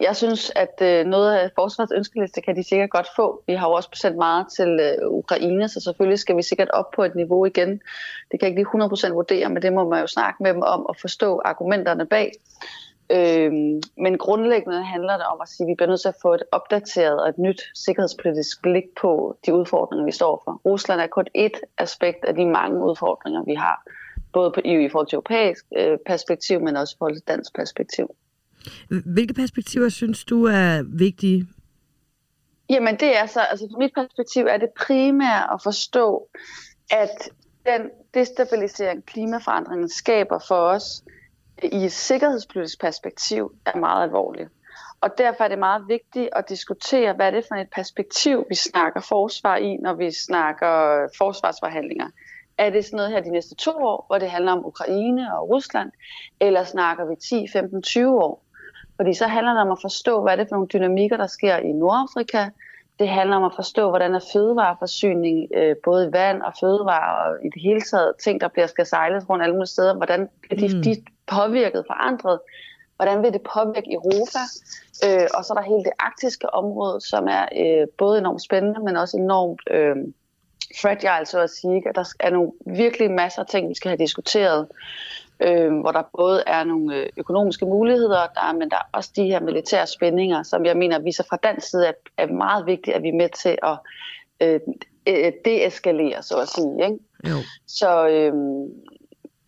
jeg synes, at øh, noget af forsvarets ønskeliste kan de sikkert godt få. Vi har jo også sendt meget til øh, Ukraine, så selvfølgelig skal vi sikkert op på et niveau igen. Det kan jeg ikke lige hundrede procent vurdere, men det må man jo snakke med dem om og forstå argumenterne bag. Øhm, men grundlæggende handler det om at sige, at vi bliver nødt til at få et opdateret og et nyt sikkerhedspolitisk blik på de udfordringer, vi står for. Rusland er kun ét aspekt af de mange udfordringer, vi har. Både på, i forhold til europæisk øh, perspektiv, men også i forhold til dansk perspektiv. Hvilke perspektiver synes du er vigtige? Jamen det er så, altså fra mit perspektiv er det primært at forstå, at den destabilisering, klimaforandringen skaber for os i et sikkerhedspolitisk perspektiv er meget alvorligt. Og derfor er det meget vigtigt at diskutere, hvad det er for et perspektiv, vi snakker forsvar i, når vi snakker forsvarsforhandlinger. Er det sådan noget her de næste to år, hvor det handler om Ukraine og Rusland, eller snakker vi ti, femten, tyve år? Fordi så handler det om at forstå, hvad det er for nogle dynamikker, der sker i Nordafrika. Det handler om at forstå, hvordan er fødevareforsyning, både vand og fødevarer og i det hele taget ting, der bliver skal sejles rundt alle mulige steder. Hvordan bliver de, de påvirket, forandret? Hvordan vil det påvirke Europa? Øh, og så er der hele det arktiske område, som er øh, både enormt spændende, men også enormt øh, fragile, så at sige, at der er nogle virkelig masser af ting, vi skal have diskuteret, øh, hvor der både er nogle økonomiske muligheder, der er, men der er også de her militære spændinger, som jeg mener, vi så fra dansk side er, er meget vigtigt, at vi er med til at øh, deeskalere, så at sige. Ikke? Jo. Så, øh,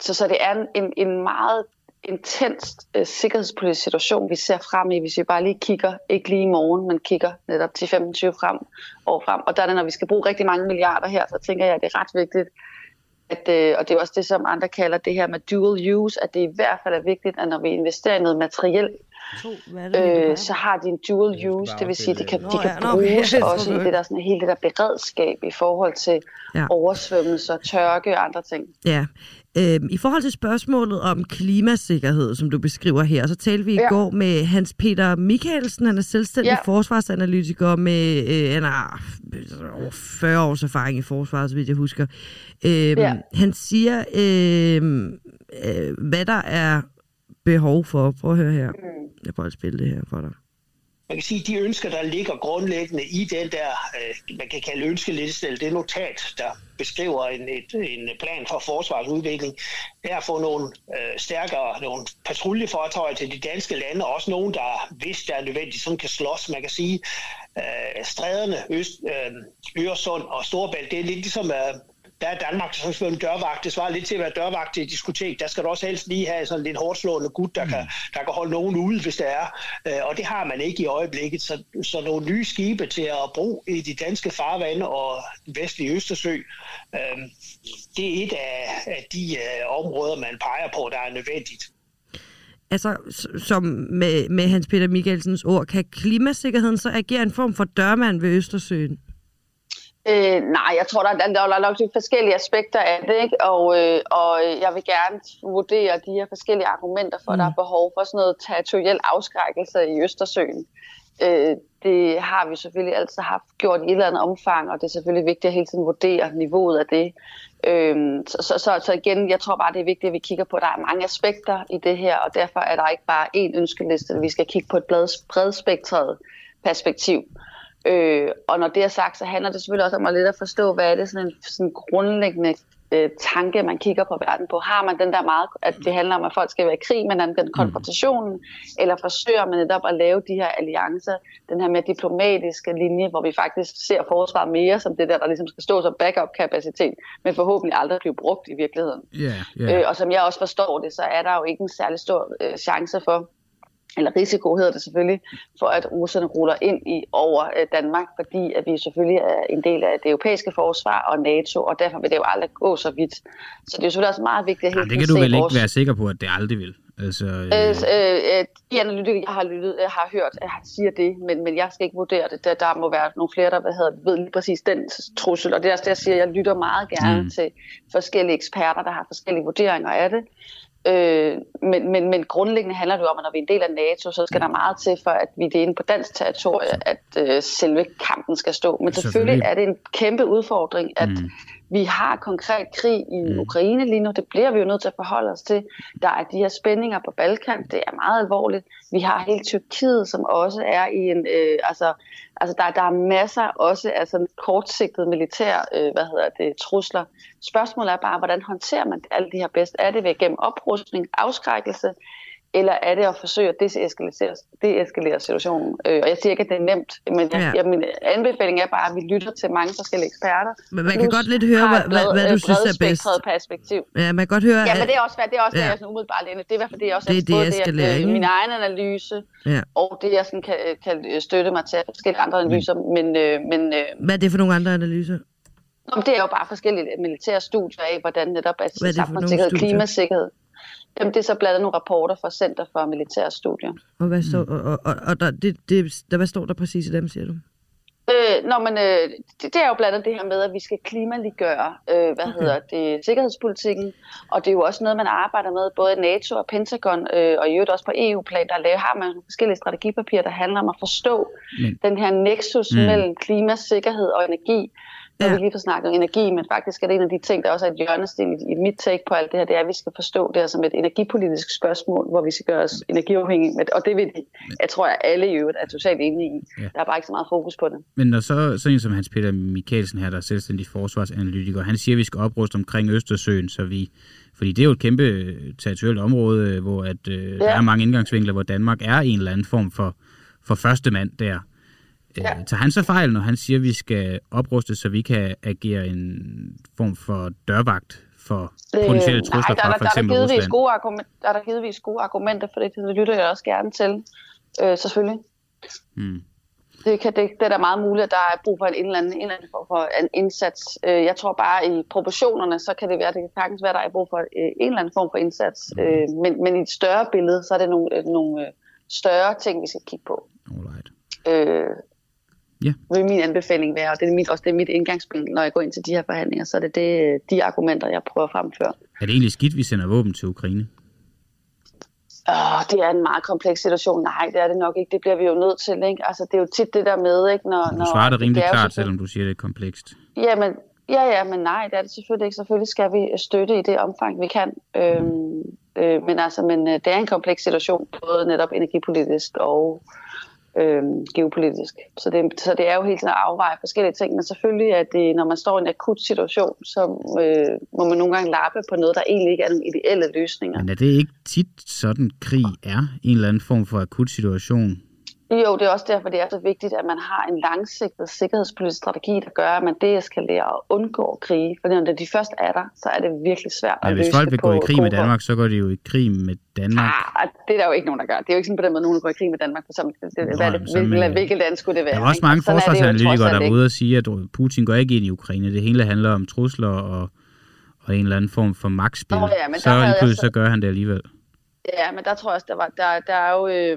så, så det er en, en meget intens øh, sikkerhedspolitisk situation, vi ser frem i, hvis vi bare lige kigger, ikke lige i morgen, men kigger netop til femten tyve frem, år frem. Og der er det, når vi skal bruge rigtig mange milliarder her, så tænker jeg, at det er ret vigtigt, at, øh, og det er også det, som andre kalder det her med dual use, at det i hvert fald er vigtigt, at når vi investerer i noget materiel, Øh, så har de en dual use, det vil sige, at de kan, de kan bruges også i det der, sådan, hele det der beredskab i forhold til ja. oversvømmelser, tørke og andre ting. Ja. I forhold til spørgsmålet om klimasikkerhed, som du beskriver her, så talte vi i ja. går med Hans Peter Michaelsen. Han er selvstændig ja. forsvarsanalytiker med øh, han har over fyrre års erfaring i forsvaret, så vidt jeg husker. Øh, ja. Han siger, øh, øh, hvad der er behov for. Prøv at høre her. Jeg prøver at spille det her for dig. Man kan sige, at de ønsker, der ligger grundlæggende i den der, øh, man kan kalde ønskeliste, det notat, der beskriver en, et, en plan for forsvarsudvikling, det er at få nogle øh, stærkere, nogle patruljefartøjer til de danske lande, og også nogen, der, hvis der er nødvendigt, sådan kan slås. Man kan sige, øh, stræderne, Øst, øh, Øresund og Storebælt, det er lidt ligesom... Øh, Der er Danmark, som spiller en dørvagt. Det svarer lidt til at være dørvagt i et diskotek. Der skal du også helst lige have sådan en lidt hårdslående gut, der, mm. kan, der kan holde nogen ude, hvis der er. Og det har man ikke i øjeblikket. Så, så nogle nye skibe til at bruge i de danske farvande og vestlige Østersø, øhm, det er et af, af de øh, områder, man peger på, der er nødvendigt. Altså, som med, med Hans Peter Michaelsens ord, kan klimasikkerheden så agere en form for dørmand ved Østersøen? Øh, nej, jeg tror, der er, der er nok de forskellige aspekter af det, ikke? Og, øh, og jeg vil gerne vurdere de her forskellige argumenter for, at mm. der er behov for sådan noget territoriel afskrækkelse i Østersøen. Øh, det har vi selvfølgelig altid haft gjort i et eller andet omfang, og det er selvfølgelig vigtigt at hele tiden vurdere niveauet af det. Øh, så, så, så, så igen, jeg tror bare, det er vigtigt, at vi kigger på, at der er mange aspekter i det her, og derfor er der ikke bare én ønskeliste. Vi skal kigge på et bredspektret perspektiv. Øh, og når det er sagt, så handler det selvfølgelig også om at lidt at forstå, hvad er det sådan en sådan grundlæggende øh, tanke, man kigger på verden på. Har man den der meget, at det handler om, at folk skal være i krig, men den konfrontationen, mm. eller forsøger man netop at lave de her alliancer, den her mere diplomatiske linje, hvor vi faktisk ser forsvaret mere som det der, der ligesom skal stå som backup-kapacitet, men forhåbentlig aldrig blive brugt i virkeligheden. Yeah, yeah. Øh, og som jeg også forstår det, så er der jo ikke en særlig stor øh, chance for, eller risiko hedder det selvfølgelig, for at russerne ruller ind i over Danmark, fordi at vi selvfølgelig er en del af det europæiske forsvar og NATO, og derfor vil det jo aldrig gå så vidt. Så det er jo selvfølgelig også meget vigtigt at hele tiden. Det kan du vel vores... ikke være sikker på, at det aldrig vil? Altså, øh... Øh, øh, de analytikere, jeg har, lyttet, har hørt, siger det, men, men jeg skal ikke vurdere det. Der, der må være nogle flere, der hvad hedder, ved lige præcis den trussel, og det er også det, jeg siger, jeg lytter meget gerne mm. til forskellige eksperter, der har forskellige vurderinger af det. Øh, men, men, men grundlæggende handler det jo om, at når vi er en del af NATO, så skal der meget til for, at vi det er inde på dansk territorie, at øh, selve kampen skal stå. Men selvfølgelig er det en kæmpe udfordring, at mm. vi har konkret krig i Ukraine lige nu. Det bliver vi jo nødt til at forholde os til. Der er de her spændinger på Balkan. Det er meget alvorligt. Vi har hele Tyrkiet, som også er i en... Øh, altså, altså der, der er masser også af sådan kortsigtede militære øh, hvad hedder det, trusler. Spørgsmålet er bare, hvordan håndterer man alle de her bedst? Er det ved gennem oprustning, afskrækkelse? Eller er det at forsøge at deseskalere, deeskalere situationen? Øh, og jeg siger ikke, at det er nemt, men jeg, ja. jeg, min anbefaling er bare, at vi lytter til mange forskellige eksperter. Men man kan godt lidt høre, hvad, hvad, hvad du synes er bedst. Perspektiv. Ja, man kan godt høre... Ja, men det er også, det er også ja. det, jeg sådan umiddelbart ender. Det er i hvert fald det, jeg også det er har spurgt. Det er min egen analyse, ja. og det, jeg sådan kan, kan støtte mig til forskellige andre analyser. Mm. Men, øh, men, øh, hvad er det for nogle andre analyser? Nå, det er jo bare forskellige militære studier af, hvordan netop er, er samfundssikkerhed og klimasikkerhed. Jamen, det er så blandt andet nogle rapporter fra Center for Militære Studier. Og hvad står, og, og, og der, det, det, der, hvad står der præcis i dem, siger du? Øh, nå, men øh, det, det er jo blandt andet det her med, at vi skal klimaliggøre, øh, hvad okay. hedder det, sikkerhedspolitikken. Og det er jo også noget, man arbejder med, både NATO og Pentagon, øh, og i øvrigt også på E U-plan, der laver, har man forskellige strategipapirer, der handler om at forstå men. den her nexus mm. mellem klima, sikkerhed og energi. Ja. Jeg vil lige få snakket om energi, men faktisk er det en af de ting, der også er et hjørnesten i mit take på alt det her, det er, at vi skal forstå det her som et energipolitisk spørgsmål, hvor vi skal gøre os energiafhængige. Og det vil de, jeg tror, at alle i øvrigt er totalt enige i. Ja. Der er bare ikke så meget fokus på det. Men når så sådan en som Hans Peter Michaelsen her, der er selvstændig forsvarsanalytiker, han siger, at vi skal opruste omkring Østersøen, så vi... Fordi det er jo et kæmpe territorielt område, hvor at, øh, ja. der er mange indgangsvinkler, hvor Danmark er en eller anden form for, for første mand der. Ja. Tager han så fejl, når han siger, at vi skal opruste, så vi kan agere en form for dørvagt for potentielle trusler fra for eksempel Rusland? Der er der givetvis gode argumenter for det, det lytter jeg også gerne til, øh, selvfølgelig. Hmm. Det, kan, det, det er da meget muligt, at der er brug for en eller anden, en eller anden form for en indsats. Jeg tror bare, i proportionerne, så kan det være, det kan faktisk være, der er brug for en eller anden form for indsats. Hmm. Men, men i et større billede, så er det nogle... nogle større ting, vi skal kigge på. Alright. Øh, yeah. Vil min anbefaling være, og det er mit, også det er mit indgangsvinkel, når jeg går ind til de her forhandlinger, så er det, det de argumenter, jeg prøver at fremføre. Er det egentlig skidt, vi sender våben til Ukraine? Oh, det er en meget kompleks situation. Nej, det er det nok ikke. Det bliver vi jo nødt til, ikke? Altså, det er jo tit det der med, ikke? Når, du svarer det rimelig det klart, selvom du siger, det er komplekst. Ja, men, ja, ja, men nej, det er det selvfølgelig ikke. Selvfølgelig skal vi støtte i det omfang, vi kan. Øhm, øh, men altså, men, det er en kompleks situation, både netop energipolitisk og øhm, geopolitisk. Så det, så det er jo helt sådan at afveje forskellige ting. Men selvfølgelig, at det, når man står i en akut situation, så øh, må man nogle gange lappe på noget, der egentlig ikke er nogle ideelle løsninger. Men er det ikke tit sådan, krig er en eller anden form for akut situation? Jo, det er også derfor, det er så vigtigt, at man har en langsigtet sikkerhedspolitisk strategi, der gør, at man deeskalerer og undgår krige. For når de først er der, så er det virkelig svært ja, at løse det på. Hvis folk vil gå i krig med Danmark, så går de jo i krig med Danmark. Ah, det er der jo ikke nogen, der gør. Det er jo ikke sådan på den måde, nogen der går i krig med Danmark. For som, det, Nå, hvad det, som, hvilket, hvilket land skulle det være? Der er også mange forsvarsanalytikere, der er ude og sige, at Putin går ikke ind i Ukraine. Det hele handler om trusler og, og en eller anden form for magtspil. Oh, ja, så, så, så gør han det alligevel. Ja, men der tror jeg også, der, var, der, der er jo... Øh,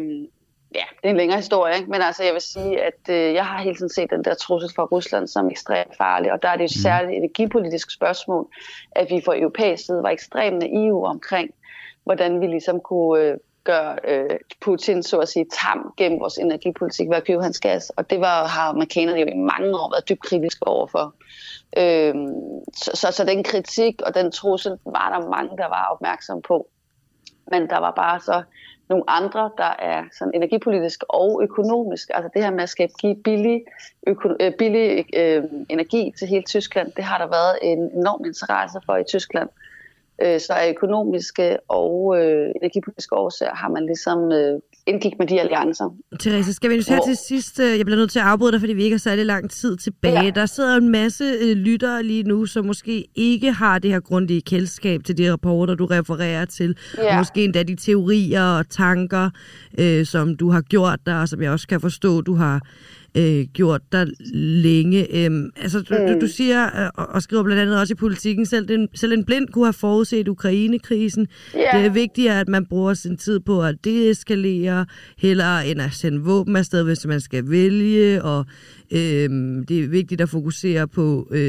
Ja, det er en længere historie, ikke? Men altså, jeg vil sige, at øh, jeg har hele tiden set den der trussel fra Rusland som ekstremt farlig, og der er det jo særligt energipolitisk spørgsmål, at vi fra europæisk side var ekstremt naive omkring, hvordan vi ligesom kunne øh, gøre øh, Putin, så at sige, tam gennem vores energipolitik ved at købe hans gas, og det var, har amerikanerne jo i mange år været dybt kritiske overfor. Øh, så, så, så den kritik og den trussel var der mange, der var opmærksom på, men der var bare så... nogle andre, der er sådan energipolitisk og økonomisk. Altså det her med at skabe billig, øko- billig øh, energi til hele Tyskland, det har der været en enorm interesse for i Tyskland. Øh, så af økonomiske og øh, energipolitiske årsager har man ligesom øh, indgik med de alliancer. Teresa, skal vi nu her til sidst, jeg bliver nødt til at afbryde dig, fordi vi ikke har særlig lang tid tilbage. Ja. Der sidder en masse lyttere lige nu, som måske ikke har det her grundige kendskab til de rapporter, du refererer til. Ja. Måske endda de teorier og tanker, øh, som du har gjort der, og som jeg også kan forstå, du har øh, gjort der længe. Øhm, altså, du, mm. du, du siger, og, og skriver blandt andet også i Politikken, selv, den, selv en blind kunne have forudset Ukraine-krisen. Ja. Det er vigtigere, at man bruger sin tid på at deeskalere, hellere end at sende våben afsted, hvis man skal vælge, og øhm, det er vigtigt at fokusere på øh,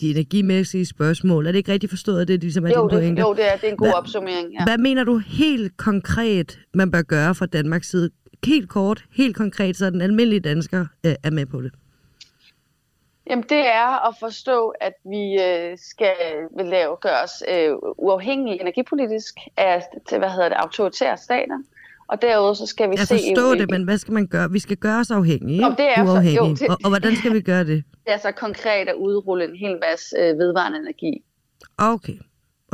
de energimæssige spørgsmål. Er det ikke rigtig forstået, det, ligesom, at jo, det er Jo, det er, det er en god Hva, opsummering. Ja. Hvad mener du helt konkret, man bør gøre fra Danmarks side? Helt kort, helt konkret, så den almindelige dansker øh, er med på det. Jamen det er at forstå, at vi skal vil lave gøre os øh, uafhængige energipolitisk af til, hvad hedder det, autoritære stater. Og derudover så skal vi se... Jeg forstår se, det, men hvad skal man gøre? Vi skal gøre os afhængige, og det er uafhængige. Så, jo, det, og, og hvordan skal vi gøre det? Det er så konkret at udrulle en hel masse øh, vedvarende energi. Okay.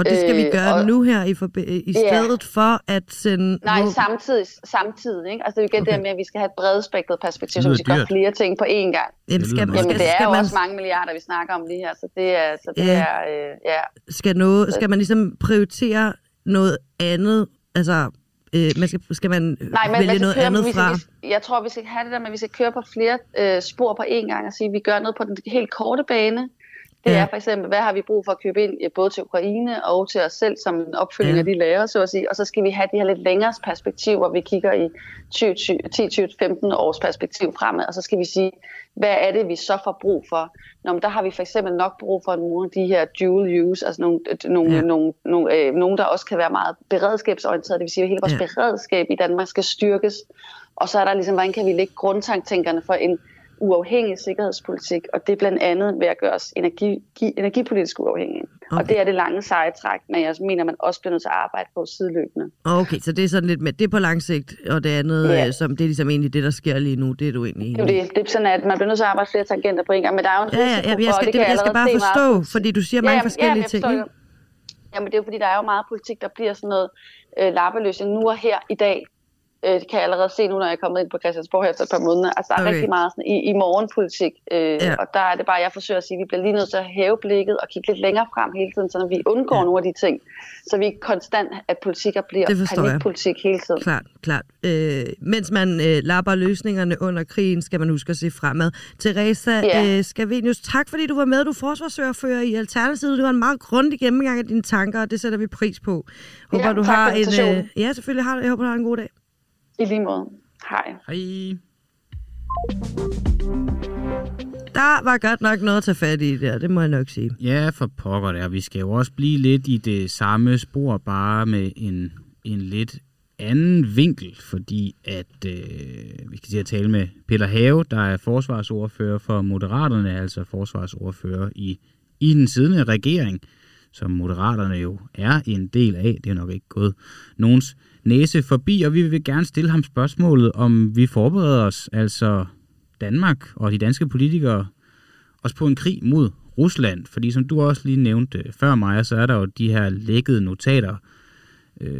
Og det skal øh, vi gøre og, nu her i, forbe- i stedet ja. for at sende... Nej, hvor... samtidig. samtidig ikke? Altså det er jo okay. Det med, at vi skal have et bredspektret perspektiv, så vi skal gøre flere ting på én gang. Jamen, skal, Jamen skal, det er jo man... også mange milliarder, vi snakker om lige her, så det er... Så det ja. er øh, ja. skal, noget, skal man ligesom prioritere noget andet? Altså... Øh, man skal, skal man Nej, men, vælge noget køre, andet fra? Skal, jeg tror, vi skal have det der, men vi skal køre på flere øh, spor på én gang og sige, at vi gør noget på den helt korte bane. Det ja. er for eksempel, hvad har vi brug for at købe ind både til Ukraine og til os selv som en opfølging ja. af de lagre, så at sige. Og så skal vi have de her lidt længere perspektiv, hvor vi kigger i ti til femten års perspektiv fremad, og så skal vi sige, hvad er det, vi så får brug for? Nå, men der har vi for eksempel nok brug for nogle af de her dual use, altså nogle, nogle, ja. nogle, nogle, øh, nogle der også kan være meget beredskabsorienterede, det vil sige, at hele vores ja. beredskab i Danmark skal styrkes. Og så er der ligesom, hvordan kan vi lægge grundtanktænkerne for en uafhængig sikkerhedspolitik, og det er blandt andet ved at gøre os energi, energipolitisk uafhængige. Okay. Og det er det lange seje træk, men jeg mener, man også bliver nødt til at arbejde på sideløbende. Okay, så det er sådan lidt med det på lang sigt, og det andet, ja. som det er ligesom egentlig det, der sker lige nu, det er du egentlig enig i. Det, det er sådan, at man bliver nødt til at arbejde flere tangenter på en gang, men der er jo en risiko ja, ja, jeg skal, for, det, det kan jeg, jeg skal bare forstå, meget. fordi du siger ja, mange jamen, forskellige ja, ting. Jamen det er jo fordi, der er jo meget politik, der bliver sådan noget øh, lappeløsning nu og her i dag. Det kan jeg allerede se nu, når jeg er kommet ind på Christiansborg her efter et par måneder. Altså, der er okay. rigtig meget sådan, i, i morgenpolitik, øh, ja. og der er det bare, jeg forsøger at sige, at vi bliver lige nødt til at hæve blikket og kigge lidt længere frem hele tiden, så vi undgår ja. nogle af de ting, så vi ikke konstant, at politikker bliver panikpolitik jeg. hele tiden. Klart, klart. Øh, mens man øh, lapper løsningerne under krigen, skal man huske at se fremad. Teresa ja. øh, Scavenius, tak fordi du var med. Du er forsvarsordfører i Alternativet. Det var en meget grundig gennemgang af dine tanker, og det sætter vi pris på. Håber, ja, du har en, øh, ja, selvfølgelig har du. Jeg håber, du har en god dag. I lige måde. Hej. Hej. Der var godt nok noget at tage fat i der, det må jeg nok sige. Ja, for pokker der. Vi skal jo også blive lidt i det samme spor, bare med en, en lidt anden vinkel, fordi at øh, vi skal til at tale med Peter Have, der er forsvarsordfører for Moderaterne, altså forsvarsordfører i, i den siddende regering, som Moderaterne jo er en del af. Det er nok ikke gået nogens næse forbi, og vi vil gerne stille ham spørgsmålet, om vi forbereder os, altså Danmark og de danske politikere, også på en krig mod Rusland. Fordi som du også lige nævnte før, Maja, så er der jo de her lækkede notater øh,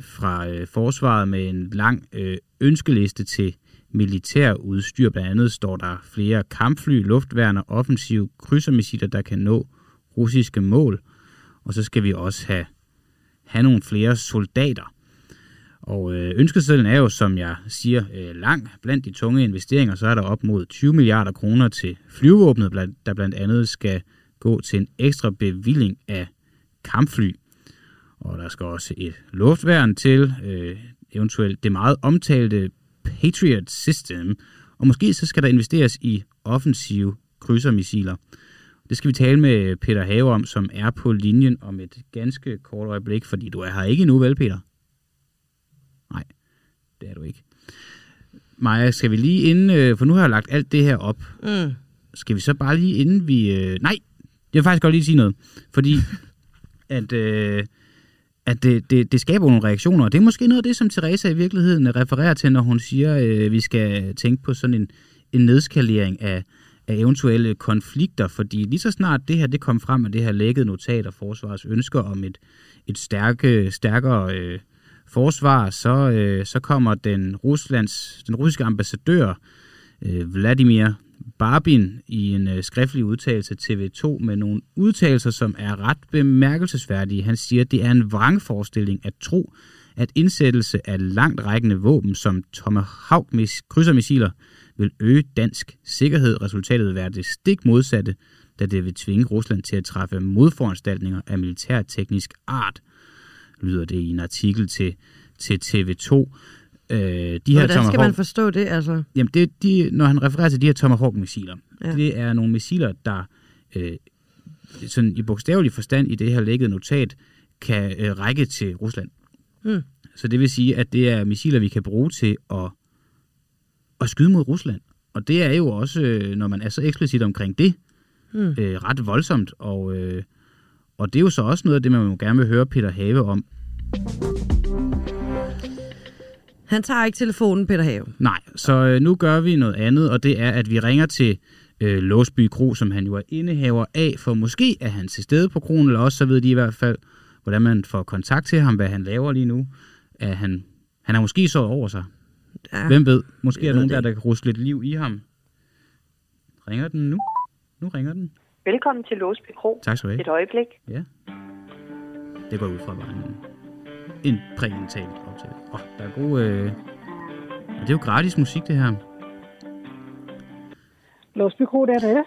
fra øh, forsvaret med en lang øh, ønskeliste til militærudstyr. Blandt andet står der flere kampfly, luftværn og offensive krydsermissiler, der kan nå russiske mål. Og så skal vi også have, have nogle flere soldater. Og ønskesedlen er jo, som jeg siger, lang. Blandt de tunge investeringer, så er der op mod tyve milliarder kroner til flyvåbnet, der blandt andet skal gå til en ekstra bevilling af kampfly. Og der skal også et luftværn til, øh, eventuelt det meget omtalte Patriot System. Og måske så skal der investeres i offensive krydsermissiler. Det skal vi tale med Peter Have om, som er på linjen om et ganske kort øjeblik, fordi du er her ikke endnu, vel Peter? Nej, det er du ikke. Maja, skal vi lige inden, for nu har jeg lagt alt det her op, mm. skal vi så bare lige inden vi... Nej, jeg vil faktisk godt lige sige noget, fordi at, at det, det, det skaber nogle reaktioner, og det er måske noget af det, som Teresa i virkeligheden refererer til, når hun siger, at vi skal tænke på sådan en, en nedskalering af, af eventuelle konflikter, fordi lige så snart det her det kom frem, at det her lækkede notat og forsvarets ønsker om et, et stærke, stærkere... Øh, forsvar, så, øh, så kommer den, Ruslands, den russiske ambassadør øh, Vladimir Babin i en øh, skriftlig udtalelse til T V to med nogle udtalelser, som er ret bemærkelsesværdige. Han siger, at det er en vrangforestilling at tro, at indsættelse af langtrækkende våben som Tomahawk-krydsermissiler vil øge dansk sikkerhed. Resultatet vil være det stik modsatte, da det vil tvinge Rusland til at træffe modforanstaltninger af militærteknisk art, lyder det i en artikel til, til T V to. Øh, de her Hvordan Tomahawk, skal man forstå det? Altså? Jamen, det, de, når han refererer til de her Tomahawk-missiler, ja. Det er nogle missiler, der øh, sådan i bogstavelig forstand i det her lækkede notat, kan øh, række til Rusland. Mm. Så det vil sige, at det er missiler, vi kan bruge til at, at skyde mod Rusland. Og det er jo også, når man er så eksplicit omkring det, mm. øh, ret voldsomt og... Øh, Og det er jo så også noget af det, man jo gerne vil høre Peter Have om. Han tager ikke telefonen, Peter Have. Nej, så øh, nu gør vi noget andet, og det er, at vi ringer til øh, Låsby Kro, som han jo er indehaver af, for måske er han til stede på kronen, eller også så ved de i hvert fald, hvordan man får kontakt til ham, hvad han laver lige nu. At han, han er måske såret over sig. Ja, hvem ved? Måske er der nogen der, der kan ruske lidt liv i ham. Ringer den nu? Nu ringer den. Velkommen til Låsby Kro. Tak skal du have. Et øjeblik. Ja. Det går ud fra vejen. En præsental aftale. Åh, oh, der er god... Øh... Det er jo gratis musik, det her. Låsby Kro, det er det.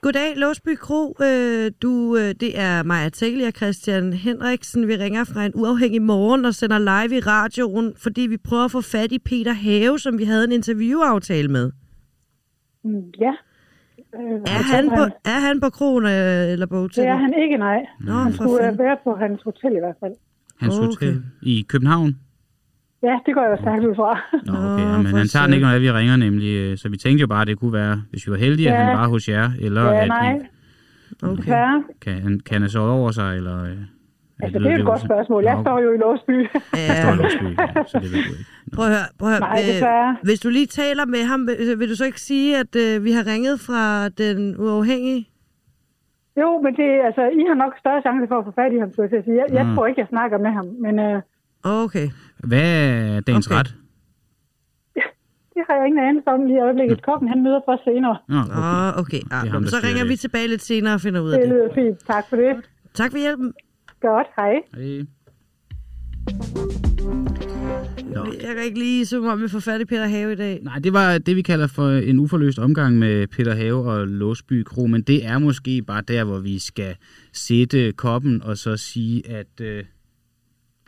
Goddag, Låsby Kro. Øh, du, øh, det er Maja Tegli og Christian Henriksen. Vi ringer fra en uafhængig morgen og sender live i radioen, fordi vi prøver at få fat i Peter Have, som vi havde en interviewaftale med. Mm, ja. Er han, på, er han på kroen eller på hotellet? Det er han ikke, nej. Nå, han skulle fanden. være på hans hotel i hvert fald. Hans okay. hotel i København? Ja, det går jeg jo stærkt ud fra. Nå, okay. Men han tager den ikke, når vi ringer nemlig. Så vi tænkte jo bare, at det kunne være, hvis vi var heldige, ja. at han var hos jer. Eller ja, at nej. I... Okay. Ja. Kan han kan han sove over sig? Eller... Altså, det er et godt spørgsmål. Jeg står jo i Låsby. Ja. Jeg står i Låsby, ja, så det ved du ikke. Nå. Prøv at høre. Prøv at høre. Nej, hvis du lige taler med ham, vil du så ikke sige, at øh, vi har ringet fra den uafhængige? Jo, men det, altså, I har nok større chance for at få fat i ham, så jeg sige. Jeg, jeg tror ikke, jeg snakker med ham, men... Øh, okay. Hvad er dagens okay. ret? Det har jeg ingen anelse om lige i øjeblikket. Kokken, han møder først senere. Åh, okay. Oh, okay. Ah, ham, så ringer det. Vi tilbage lidt senere og finder ud af det. Det lyder fint. Tak for det. Tak for hjælpen. Godt, hej. Hej. Jeg kan ikke lige så meget med forfærdeligt Peter Have i dag. Nej, det var det, vi kalder for en uforløst omgang med Peter Have og Låsby Kro, men det er måske bare der, hvor vi skal sætte koppen og så sige, at øh,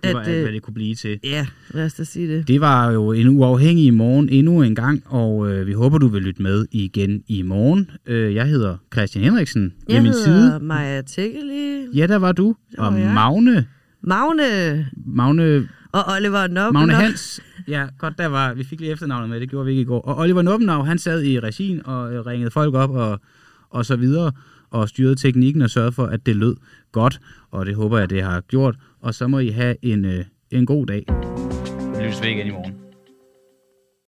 Det var at, alt, hvad det kunne blive til. Ja, lad os da sige det. Det var jo en uafhængig morgen endnu en gang, og øh, vi håber, du vil lytte med igen i morgen. Øh, jeg hedder Christian Henriksen. Jeg ved min hedder side. Maja Tegeli. Ja, der var du. Der var og jeg. Magne. Magne. Magne. Og Oliver Noppenov. Magne Hans. Ja, godt, der var. Vi fik lige efternavnet med, det gjorde vi ikke i går. Og Oliver Noppenov, han sad i regien og ringede folk op og, og så videre, og styrede teknikken og sørgede for, at det lød godt. Og det håber jeg, det har gjort. Og så må I have en, øh, en god dag. Vi lyttes ved igen i morgen.